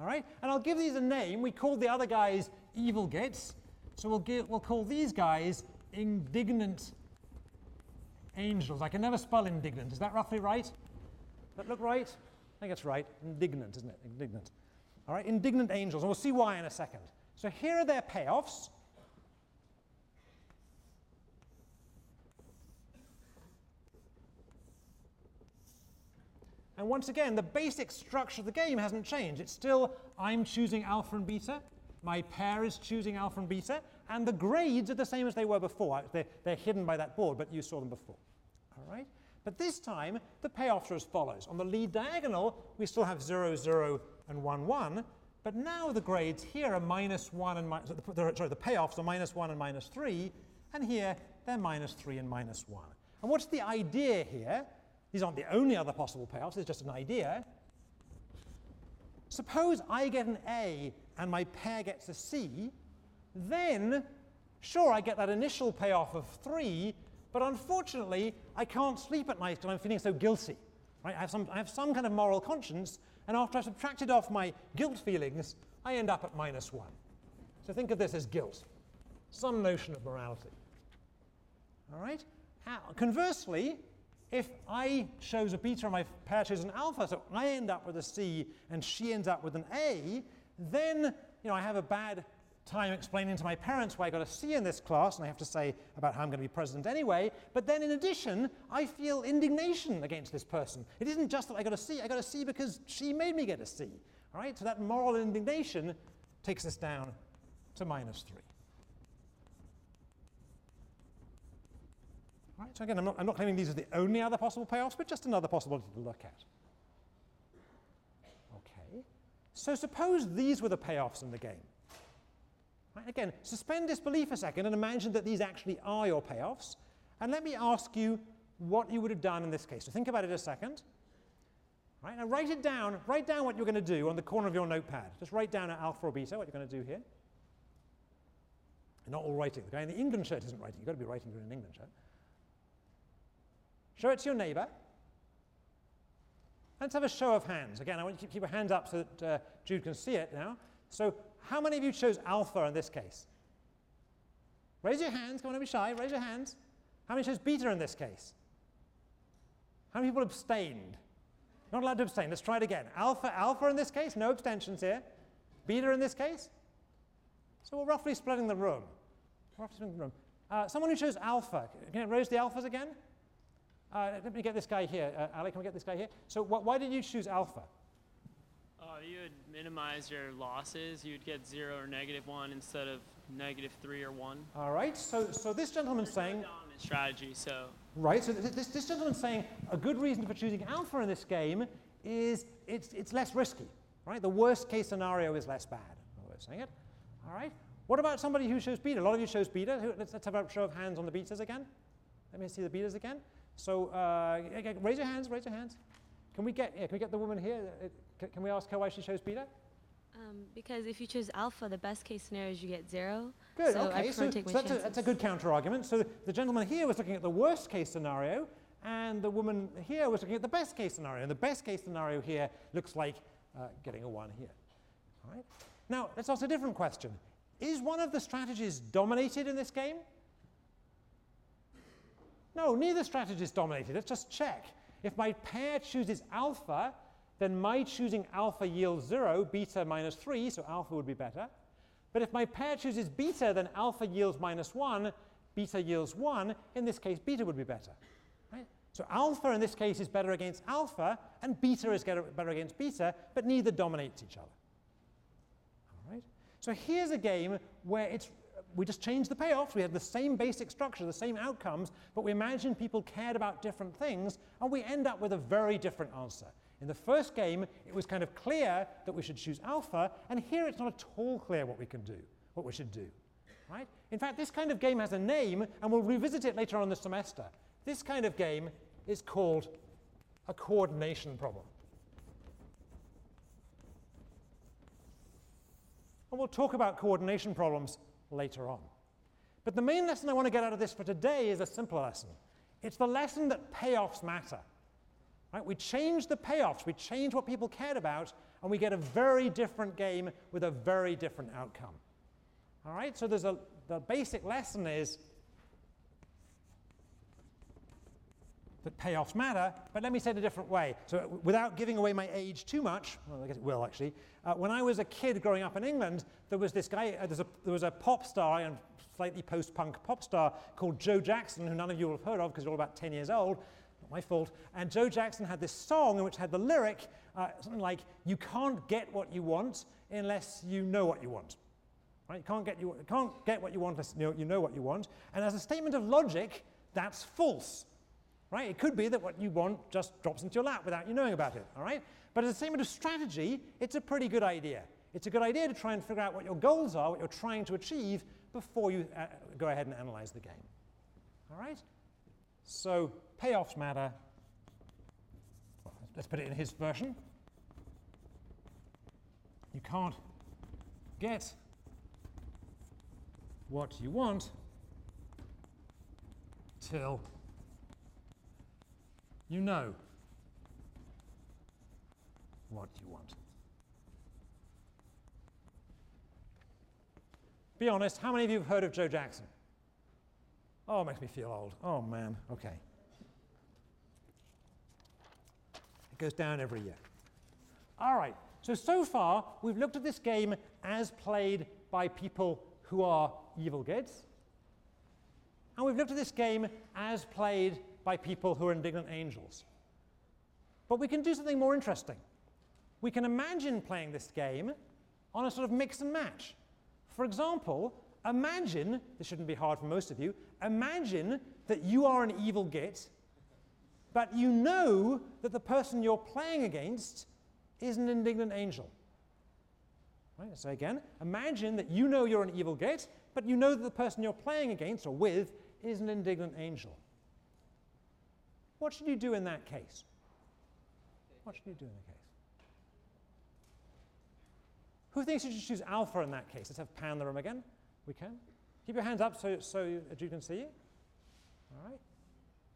all right? And I'll give these a name. We called the other guys evil gits, so we'll call these guys indignant angels. I can never spell indignant. Is that roughly right? Does that look right? I think it's right. Indignant, isn't it? Indignant. All right, indignant angels, and we'll see why in a second. So here are their payoffs. And once again, the basic structure of the game hasn't changed. It's still I'm choosing alpha and beta, my pair is choosing alpha and beta, and the grades are the same as they were before. They're hidden by that board, but you saw them before. All right? But this time, the payoffs are as follows. On the lead diagonal, we still have 0, 0, and 1, 1. But now the grades here are -1 and the payoffs are -1 and -3, and here they're -3 and -1. And what's the idea here? These aren't the only other possible payoffs, it's just an idea. Suppose I get an A and my pair gets a C, then sure I get that initial payoff of 3, but unfortunately I can't sleep at night because I'm feeling so guilty. Right? I have some kind of moral conscience, and after I've subtracted off my guilt feelings, I end up at -1. So think of this as guilt, some notion of morality. All right? Conversely, if I chose a beta and my pair chose an alpha, so I end up with a C and she ends up with an A, then I have a bad time explaining to my parents why I got a C in this class, and I have to say about how I'm going to be president anyway, but then in addition, I feel indignation against this person. It isn't just that I got a C because she made me get a C, all right? So that moral indignation takes us down to -3. All right, so again, I'm not claiming these are the only other possible payoffs, but just another possibility to look at. Okay, so suppose these were the payoffs in the game. Right, again, suspend disbelief a second and imagine that these actually are your payoffs. And let me ask you what you would have done in this case. So think about it a second. Right, now write down what you're going to do on the corner of your notepad. Just write down an alpha or beta, what you're going to do here. They're not all writing. The guy in the England shirt isn't writing. You've got to be writing if you're in an England shirt. Show it to your neighbor. Let's have a show of hands. Again, I want you to keep your hands up so that Jude can see it now. So how many of you chose alpha in this case? Raise your hands. Come on, don't be shy. Raise your hands. How many chose beta in this case? How many people abstained? Not allowed to abstain. Let's try it again. Alpha, alpha in this case. No abstentions here. Beta in this case. So we're roughly splitting the room. Someone who chose alpha. Can I raise the alphas again? Let me get this guy here. Alec, can we get this guy here? So why did you choose alpha? You would minimize your losses. You'd get 0 or -1 instead of -3 or 1. All right. So this gentleman's saying strategy. So right. So this gentleman's saying a good reason for choosing alpha in this game is it's less risky, right? The worst case scenario is less bad. That's what I'm saying it. All right. What about somebody who shows beta? A lot of you chose beta. Let's have a show of hands on the betas again. Let me see the betas again. So raise your hands. Raise your hands. Can we get the woman here? Can we ask her why she chose beta? Because if you choose alpha, the best case scenario is you get 0. Good. So okay. That's a good counter argument. So the gentleman here was looking at the worst case scenario, and the woman here was looking at the best case scenario. And the best case scenario here looks like getting a 1 here. All right. Now let's ask a different question. Is one of the strategies dominated in this game? No, neither strategy is dominated. Let's just check. If my pair chooses alpha, then my choosing alpha yields 0, beta -3, so alpha would be better. But if my pair chooses beta, then alpha yields -1, beta yields 1. In this case, beta would be better. Right? So alpha in this case is better against alpha, and beta is better against beta, but neither dominates each other. All right? So here's a game where we just changed the payoffs. We had the same basic structure, the same outcomes, but we imagined people cared about different things, and we end up with a very different answer. In the first game, it was kind of clear that we should choose alpha, and here it's not at all clear what we can do, what we should do. Right? In fact, this kind of game has a name, and we'll revisit it later on this semester. This kind of game is called a coordination problem. And we'll talk about coordination problems later on. But the main lesson I want to get out of this for today is a simple lesson. It's the lesson that payoffs matter. Right? We change the payoffs, we change what people cared about, and we get a very different game with a very different outcome. All right, so the basic lesson is that payoffs matter, but let me say it a different way. So without giving away my age too much, well, I guess it will actually, when I was a kid growing up in England, there was this guy, there was a pop star, and slightly post-punk pop star called Joe Jackson, who none of you will have heard of because you're all about 10 years old, not my fault, and Joe Jackson had this song which had the lyric, something like, you can't get what you want unless you know what you want. Right? You can't get what you want unless you know what you want, and as a statement of logic, that's false. Right? It could be that what you want just drops into your lap without you knowing about it. All right? But as a statement of strategy, it's a pretty good idea. It's a good idea to try and figure out what your goals are, what you're trying to achieve, before you go ahead and analyze the game. All right? So payoffs matter. Well, let's put it in his version. You can't get what you want till you know what you want. Be honest, how many of you have heard of Joe Jackson? Oh, it makes me feel old. Oh, man. OK. It goes down every year. All right. So far, we've looked at this game as played by people who are evil kids. And we've looked at this game as played by people who are indignant angels. But we can do something more interesting. We can imagine playing this game on a sort of mix and match. For example, imagine, this shouldn't be hard for most of you, imagine that you are an evil git, but you know that the person you're playing against is an indignant angel. Right, so again, imagine that you know you're an evil git, but you know that the person you're playing against or with is an indignant angel. What should you do in that case? What should you do in that case? Who thinks you should choose alpha in that case? Let's have Pan in the room again. We can. Keep your hands up so that you can see it. All right.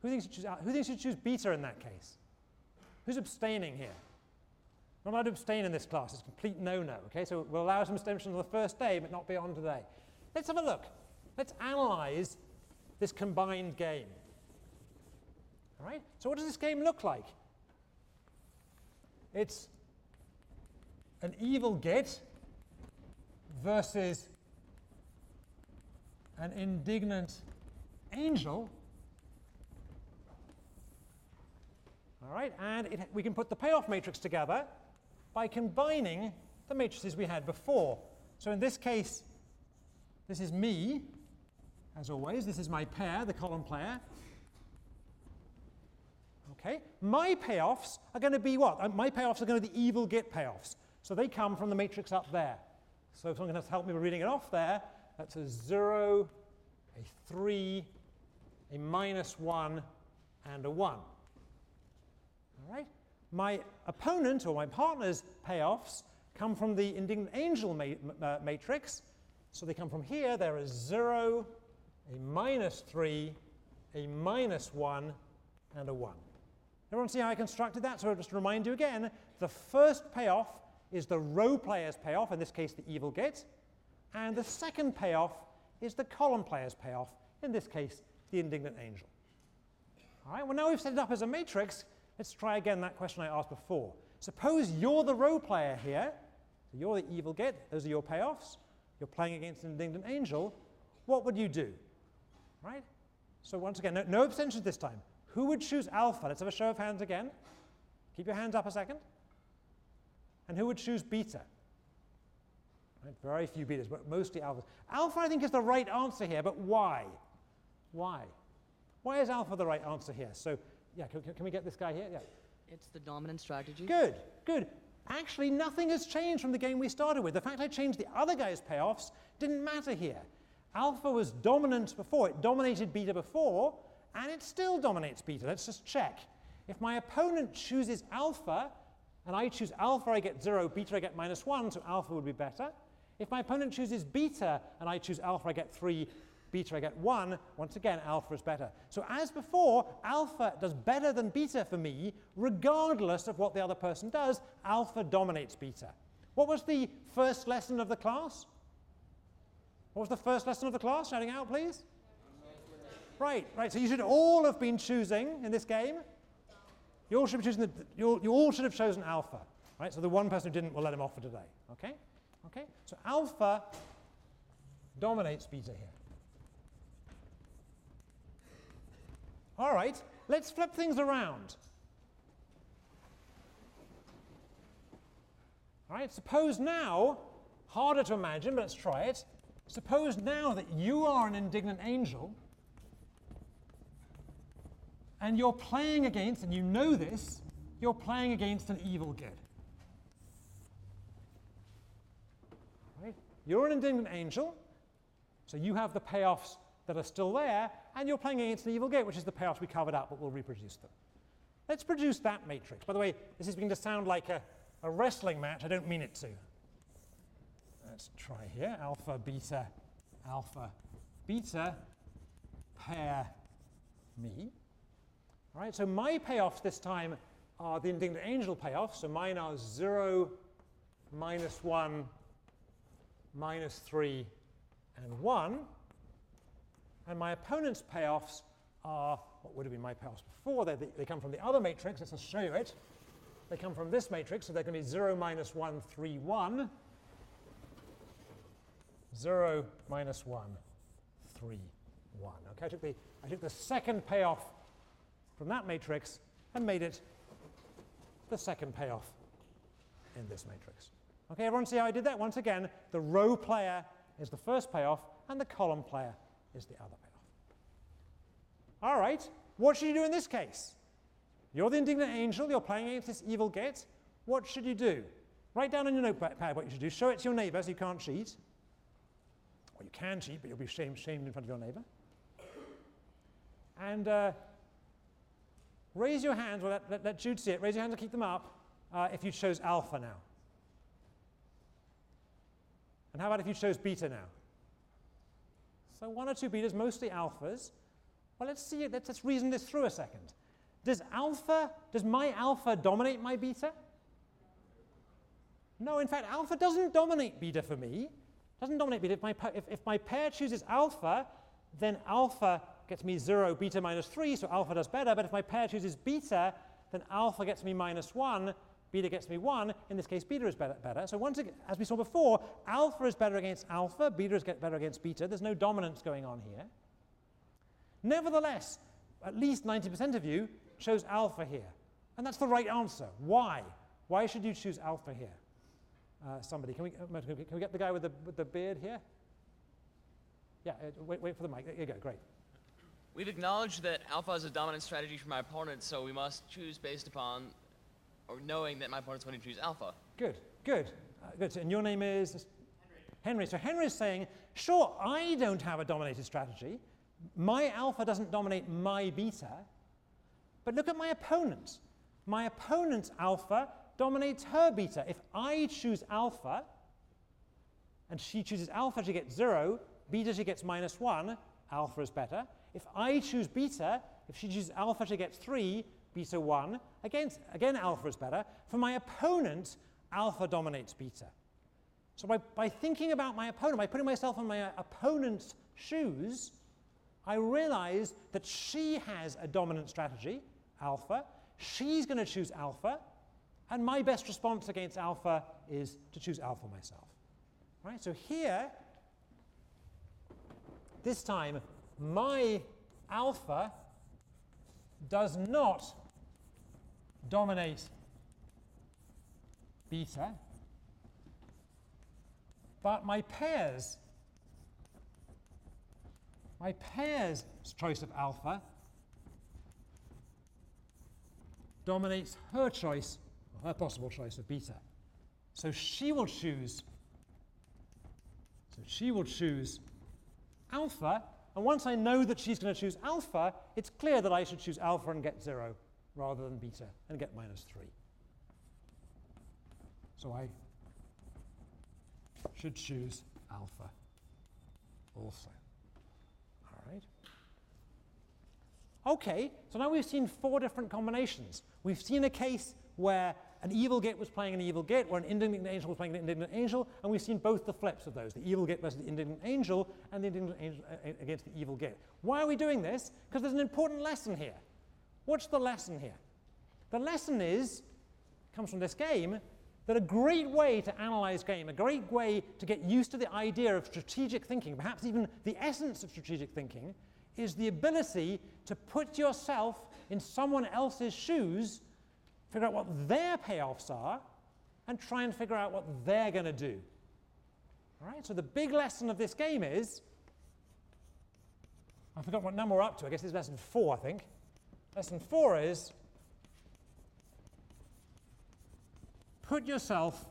Who thinks you choose beta in that case? Who's abstaining here? We're not allowed to abstain in this class. It's a complete no-no. Okay, so we'll allow some abstention on the first day, but not beyond today. Let's have a look. Let's analyze this combined game. All right. So what does this game look like? It's an evil git versus an indignant angel. All right, and we can put the payoff matrix together by combining the matrices we had before. So in this case, this is me, as always. This is my pair, the column player. Okay, my payoffs are going to be what? My payoffs are going to be the evil git payoffs. So they come from the matrix up there. So if someone has to help me with reading it off there, that's a 0, a 3, a -1, and a 1. All right. My opponent or my partner's payoffs come from the indignant angel matrix. So they come from here. There is 0, a -3, a -1, and a 1. Everyone see how I constructed that? So I'll just remind you again, the first payoff is the row player's payoff, in this case the evil git. And the second payoff is the column player's payoff, in this case the indignant angel. All right, well now we've set it up as a matrix. Let's try again that question I asked before. Suppose you're the row player here. So you're the evil git. Those are your payoffs. You're playing against an indignant angel. What would you do? Right? So once again, no abstentions this time. Who would choose alpha? Let's have a show of hands again. Keep your hands up a second. And who would choose beta? Right? Very few betas, but mostly alphas. Alpha, I think, is the right answer here, but why? Why? Why is alpha the right answer here? So yeah, can we get this guy here? Yeah. It's the dominant strategy. Good, good. Actually, nothing has changed from the game we started with. The fact I changed the other guy's payoffs didn't matter here. Alpha was dominant before. It dominated beta before, and it still dominates beta. Let's just check. If my opponent chooses alpha, and I choose alpha, I get 0, beta, I get -1, so alpha would be better. If my opponent chooses beta, and I choose alpha, I get 3, beta, I get 1. Once again, alpha is better. So as before, alpha does better than beta for me, regardless of what the other person does. Alpha dominates beta. What was the first lesson of the class? What was the first lesson of the class? Shouting out, please. Right, right. So you should all have been choosing in this game. You all should, have chosen alpha. Right? So the one person who didn't, we'll let him off for today. Okay? Okay? So alpha dominates beta here. All right, let's flip things around. All right, suppose now, harder to imagine, but let's try it. Suppose now that you are an indignant angel, and you're playing against, and you know this, you're playing against an evil git. All right, you're an indignant angel, so you have the payoffs that are still there, and you're playing against the evil gate, which is the payoffs we covered up, but we'll reproduce them. Let's produce that matrix. By the way, this is beginning to sound like a wrestling match. I don't mean it to. Let's try here. Alpha, beta, pair, me. All right, so my payoffs this time are the indignant angel payoffs. So mine are 0, -1, -3, and 1. And my opponent's payoffs are, what would have been my payoffs before? They come from the other matrix. Let's just show you it. They come from this matrix, so they're going to be 0, -1, 3, 1. 0, -1, 3, 1. Okay, I took the second payoff from that matrix and made it the second payoff in this matrix. Okay, everyone see how I did that? Once again, the row player is the first payoff, and the column player is the other payoff. All right, what should you do in this case? You're the indignant angel. You're playing against this evil git. What should you do? Write down on your notepad what you should do. Show it to your neighbor so you can't cheat. Well, you can cheat, but you'll be shamed in front of your neighbor. And raise your hands. Well, let Jude see it. Raise your hands and keep them up if you chose alpha now. And how about if you chose beta now? So one or two betas, mostly alphas. Well, let's see, let's reason this through a second. Does my alpha dominate my beta? No, in fact, alpha doesn't dominate beta for me. Doesn't dominate beta. If my pair chooses alpha, then alpha gets me 0, beta minus 3, so alpha does better. But if my pair chooses beta, then alpha gets me minus 1, beta gets me 1. In this case, beta is better. So once again, as we saw before, alpha is better against alpha, beta is better against beta. There's no dominance going on here. Nevertheless, at least 90% of you chose alpha here. And that's the right answer. Why? Why should you choose alpha here? Somebody, can we get the guy with the beard here? Yeah, wait for the mic. There you go, great. We've acknowledged that alpha is a dominant strategy for my opponent, so we must choose based upon or knowing that my opponent's going to choose alpha. Good, good. Good. So, and your name is? Henry. So Henry's saying, sure, I don't have a dominated strategy. My alpha doesn't dominate my beta. But look at my opponent. My opponent's alpha dominates her beta. If I choose alpha, and she chooses alpha, she gets 0, beta, she gets minus 1, alpha is better. If I choose beta, if she chooses alpha, she gets 3, beta 1, again alpha is better. For my opponent, alpha dominates beta. So by thinking about my opponent, by putting myself in my opponent's shoes, I realize that she has a dominant strategy, alpha. She's going to choose alpha. And my best response against alpha is to choose alpha myself. Right? So here, this time, my alpha does not dominate beta, but my pair's choice of alpha dominates her choice, or her possible choice of beta. So she will choose alpha, and once I know that she's going to choose alpha, it's clear that I should choose alpha and get 0 rather than beta and get minus 3. So I should choose alpha also. OK, so now we've seen 4 different combinations. We've seen a case where an evil git was playing an evil git, where an indignant angel was playing an indignant angel, and we've seen both the flips of those, the evil git versus the indignant angel, and the indignant angel against the evil git. Why are we doing this? Because there's an important lesson here. What's the lesson here? The lesson comes from this game, that a great way to analyze game, a great way to get used to the idea of strategic thinking, perhaps even the essence of strategic thinking, is the ability to put yourself in someone else's shoes, figure out what their payoffs are, and try and figure out what they're going to do. All right? So the big lesson of this game is, I forgot what number we're up to. I guess it's lesson 4, I think. Lesson 4 is, put yourself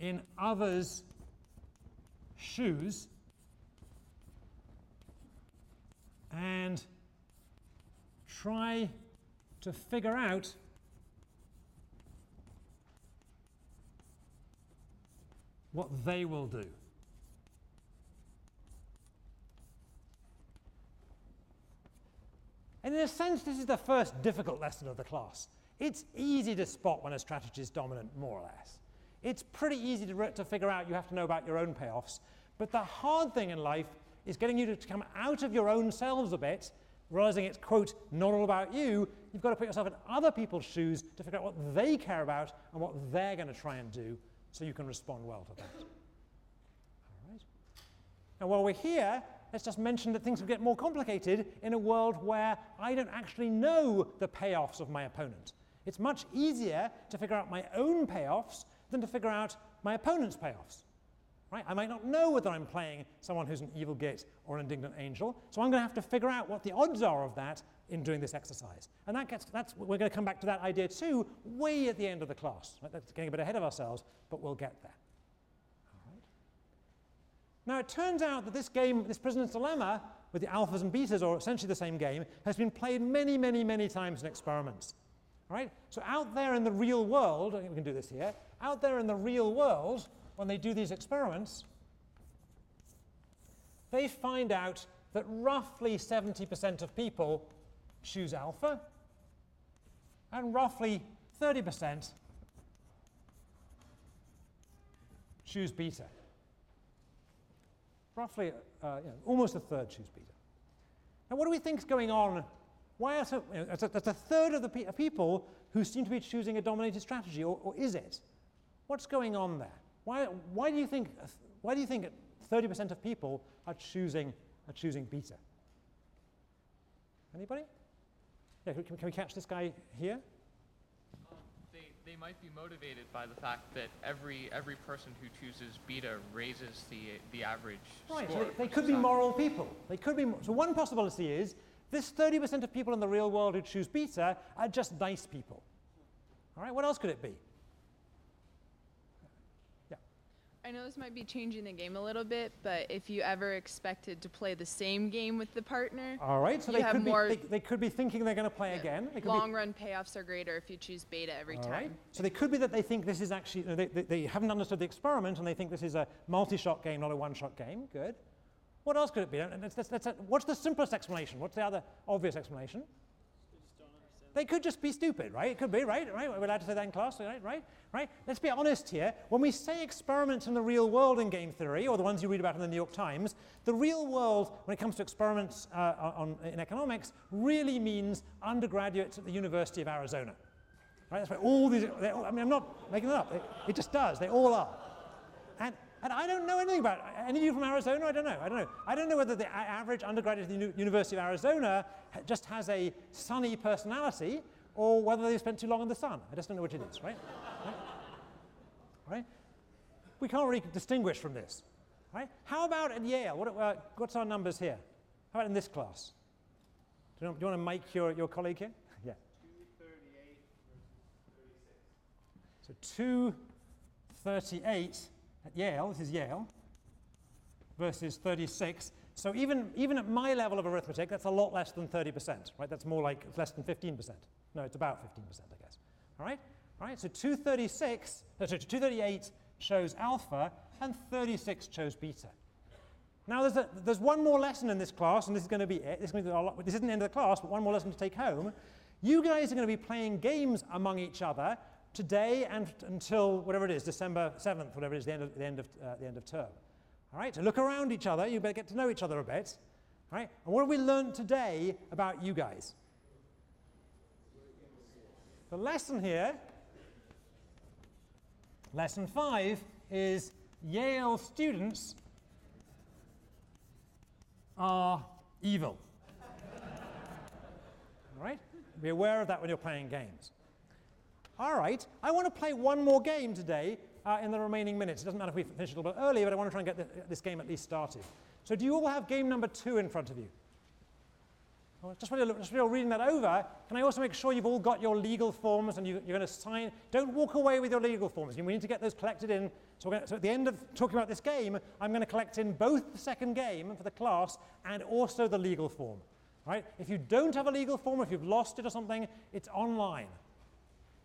in others' shoes and try to figure out what they will do. And in a sense, this is the first difficult lesson of the class. It's easy to spot when a strategy is dominant, more or less. It's pretty easy to figure out. You have to know about your own payoffs. But the hard thing in life is getting you to come out of your own selves a bit, realizing it's, quote, not all about you. You've got to put yourself in other people's shoes to figure out what they care about and what they're going to try and do so you can respond well to that. All right. Now, while we're here, let's just mention that things will get more complicated in a world where I don't actually know the payoffs of my opponent. It's much easier to figure out my own payoffs than to figure out my opponent's payoffs. Right? I might not know whether I'm playing someone who's an evil git or an indignant angel, so I'm going to have to figure out what the odds are of that in doing this exercise. And we're going to come back to that idea too way at the end of the class. Right? That's getting a bit ahead of ourselves, but we'll get there. All right. Now, it turns out that this game, this Prisoner's Dilemma, with the alphas and betas, or essentially the same game, has been played many, many, many times in experiments. Right? So out there in the real world, I think we can do this here, out there in the real world, when they do these experiments, they find out that roughly 70% of people choose alpha, and roughly 30% choose beta. Roughly, almost a third choose beta. Now, what do we think is going on? Why are that's a third of the people who seem to be choosing a dominated strategy, or is it? What's going on there? Why do you think 30% of people are choosing beta? Anybody? Yeah, can we catch this guy here? They might be motivated by the fact that every person who chooses beta raises the average score. Right, so they could be moral people. They could be. So one possibility is this 30% of people in the real world who choose beta are just nice people. All right, what else could it be? Yeah. I know this might be changing the game a little bit, but if you ever expected to play the same game with the partner, all right, so they could be thinking they're going to play again. Long-run payoffs are greater if you choose beta every time. Right. So they could be that they think this is actually, they haven't understood the experiment, and they think this is a multi-shot game, not a one-shot game. Good. What else could it be? What's the simplest explanation? What's the other obvious explanation? They could just be stupid, right? It could be, right? We're allowed to say that in class, right? Let's be honest here. When we say experiments in the real world in game theory, or the ones you read about in the New York Times, the real world, when it comes to experiments in economics, really means undergraduates at the University of Arizona, right? That's where all these, I mean, I'm not making it up. It just does. They all are. And I don't know anything about it. Any of you from Arizona? I don't know. I don't know whether the average undergraduate at the University of Arizona just has a sunny personality, or whether they've spent too long in the sun. I just don't know which it is, right? Right? We can't really distinguish from this, right? How about at Yale? What's our numbers here? How about in this class? Do you want to mic your colleague here? Yeah. 238 versus 36. So 238. At Yale, this is Yale, versus 36. So even at my level of arithmetic, that's a lot less than 30%, right? That's more like less than 15%. No, it's about 15%, I guess. All right. So 238 chose alpha, and 36 chose beta. Now there's one more lesson in this class, and this is going to be it. This isn't the end of the class, but one more lesson to take home. You guys are going to be playing games among each other today and until whatever it is, December 7th, whatever it is, the end of term. All right, so look around each other. You better get to know each other a bit. All right, and what have we learned today about you guys? The lesson here, lesson 5, is Yale students are evil. All right, be aware of that when you're playing games. All right, I want to play one more game today in the remaining minutes. It doesn't matter if we finish a little bit early, but I want to try and get this game at least started. So do you all have game number 2 in front of you? Well, just while you're reading that over, can I also make sure you've all got your legal forms and you're going to sign? Don't walk away with your legal forms. We need to get those collected in. So at the end of talking about this game, I'm going to collect in both the second game for the class and also the legal form. All right? If you don't have a legal form, if you've lost it or something, it's online.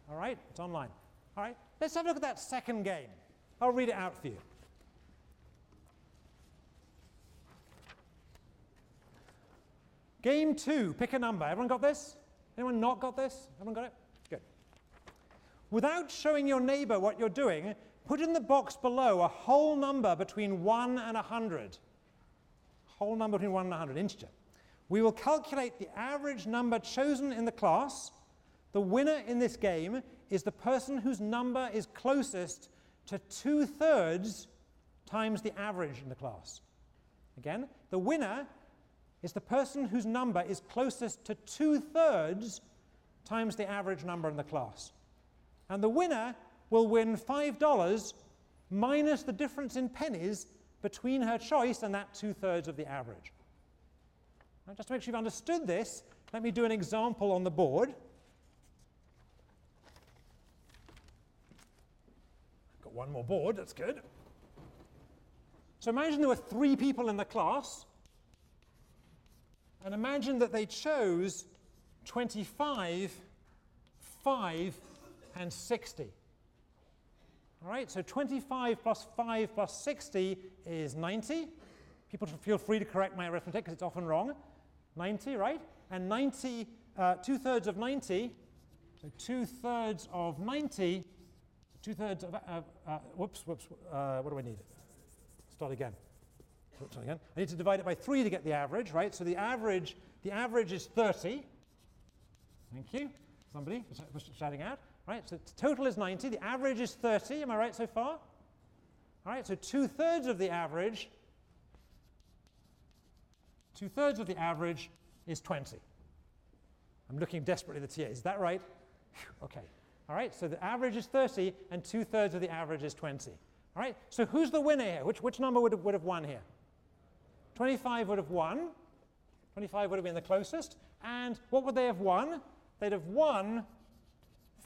All right, it's online. All right, let's have a look at that second game. I'll read it out for you. Game 2, pick a number. Everyone got this? Anyone not got this? Everyone got it? Good. Without showing your neighbor what you're doing, put in the box below a whole number between 1 and 100. Whole number between 1 and 100, integer. We will calculate the average number chosen in the class. The winner in this game is the person whose number is closest to 2/3 times the average in the class. Again, the winner is the person whose number is closest to 2/3 times the average number in the class. And the winner will win $5 minus the difference in pennies between her choice and that 2/3 of the average. Now, just to make sure you've understood this, let me do an example on the board. One more board, that's good. So imagine there were 3 people in the class, and imagine that they chose 25, 5, and 60. All right, so 25 plus 5 plus 60 is 90, people should feel free to correct my arithmetic because it's often wrong. 90, right? And 90, two-thirds of 90, so two-thirds of 90, so two-thirds of, what do I need? Start again. I need to divide it by 3 to get the average, right? So the average is 30. Thank you. Somebody was shouting out. Right, so the total is 90. The average is 30. Am I right so far? All right, so two-thirds of the average is 20. I'm looking desperately at the TA. Is that right? Whew, OK. All right, so the average is 30, and two-thirds of the average is 20. All right, so who's the winner here? Which number would have won here? 25 would have won. 25 would have been the closest. And what would they have won? They'd have won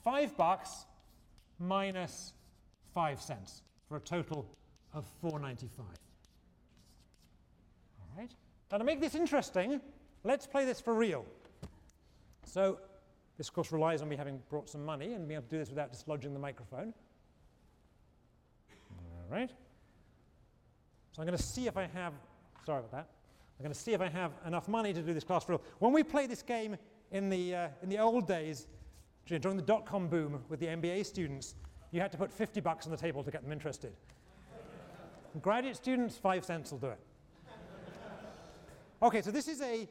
$5 minus 5 cents for a total of $4.95. All right. Now, to make this interesting, let's play this for real. So this, of course, relies on me having brought some money and being able to do this without dislodging the microphone. All right. So I'm going to see if I have, sorry about that. I'm going to see if I have enough money to do this class for real. When we played this game in the old days, during the dot-com boom with the MBA students, you had to put $50 on the table to get them interested. Graduate students, 5 cents will do it. OK, so this is a,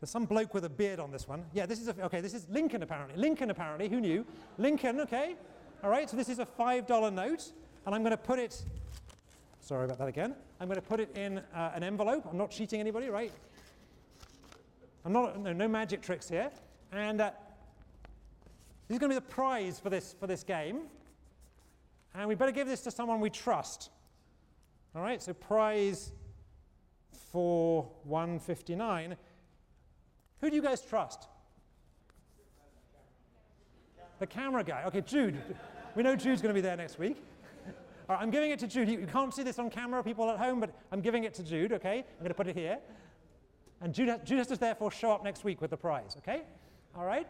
there's some bloke with a beard on this one. Yeah, this is, OK, this is Lincoln, apparently. Lincoln, apparently, who knew? Lincoln, OK. All right, so this is a $5 note. And I'm going to put it, sorry about that again. I'm going to put it in an envelope. I'm not cheating anybody, right? I'm not, no magic tricks here. And this is going to be the prize for this game. And we better give this to someone we trust. All right, so prize for 159. Who do you guys trust? The camera guy. OK, Jude. We know Jude's going to be there next week. All right, I'm giving it to Jude. You can't see this on camera, people at home, but I'm giving it to Jude, OK? I'm going to put it here. And Jude has to therefore show up next week with the prize, OK? All right?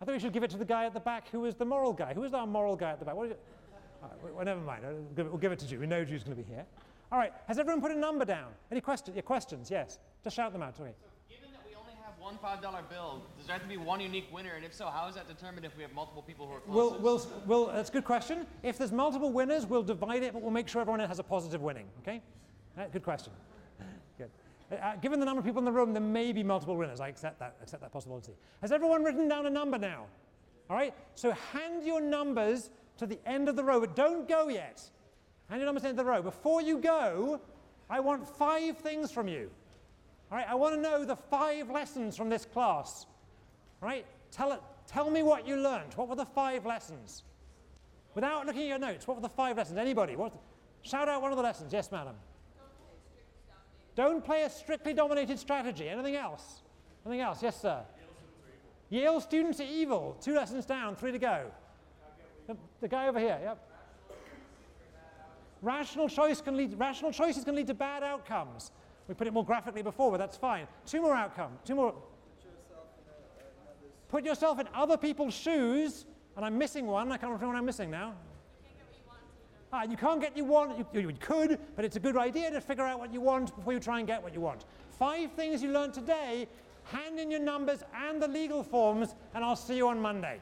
I think we should give it to the guy at the back who is the moral guy. Who is our moral guy at the back? What is it? Right, well, never mind. We'll give it to Jude. We know Jude's going to be here. All right. Has everyone put a number down? Any questions? Yeah, questions? Yes. Just shout them out to me. So, given that we only have one $5 bill, does there have to be one unique winner? And if so, how is that determined if we have multiple people who are closest? We'll, that's a good question. If there's multiple winners, we'll divide it, but we'll make sure everyone has a positive winning. OK? Good question. Good. Given the number of people in the room, there may be multiple winners. I accept that possibility. Has everyone written down a number now? All right? So hand your numbers to the end of the row, but don't go yet. Hand your numbers to the end of the row. Before you go, I want 5 things from you. All right? I want to know the 5 lessons from this class. All right? Tell me what you learned. What were the 5 lessons? Without looking at your notes, what were the 5 lessons? Anybody? Shout out one of the lessons. Yes, madam. Don't play a strictly dominated strategy. Anything else? Anything else? Yes, sir. Yale students are evil. 2 lessons down, 3 to go. The guy over here, yep. Rational choices can lead to bad outcomes. We put it more graphically before, but that's fine. 2 more outcomes. 2 more. Put yourself in other people's shoes. And I'm missing one. I can't remember what I'm missing now. You can't get what you want. You could, but it's a good idea to figure out what you want before you try and get what you want. 5 things you learned today. Hand in your numbers and the legal forms, and I'll see you on Monday.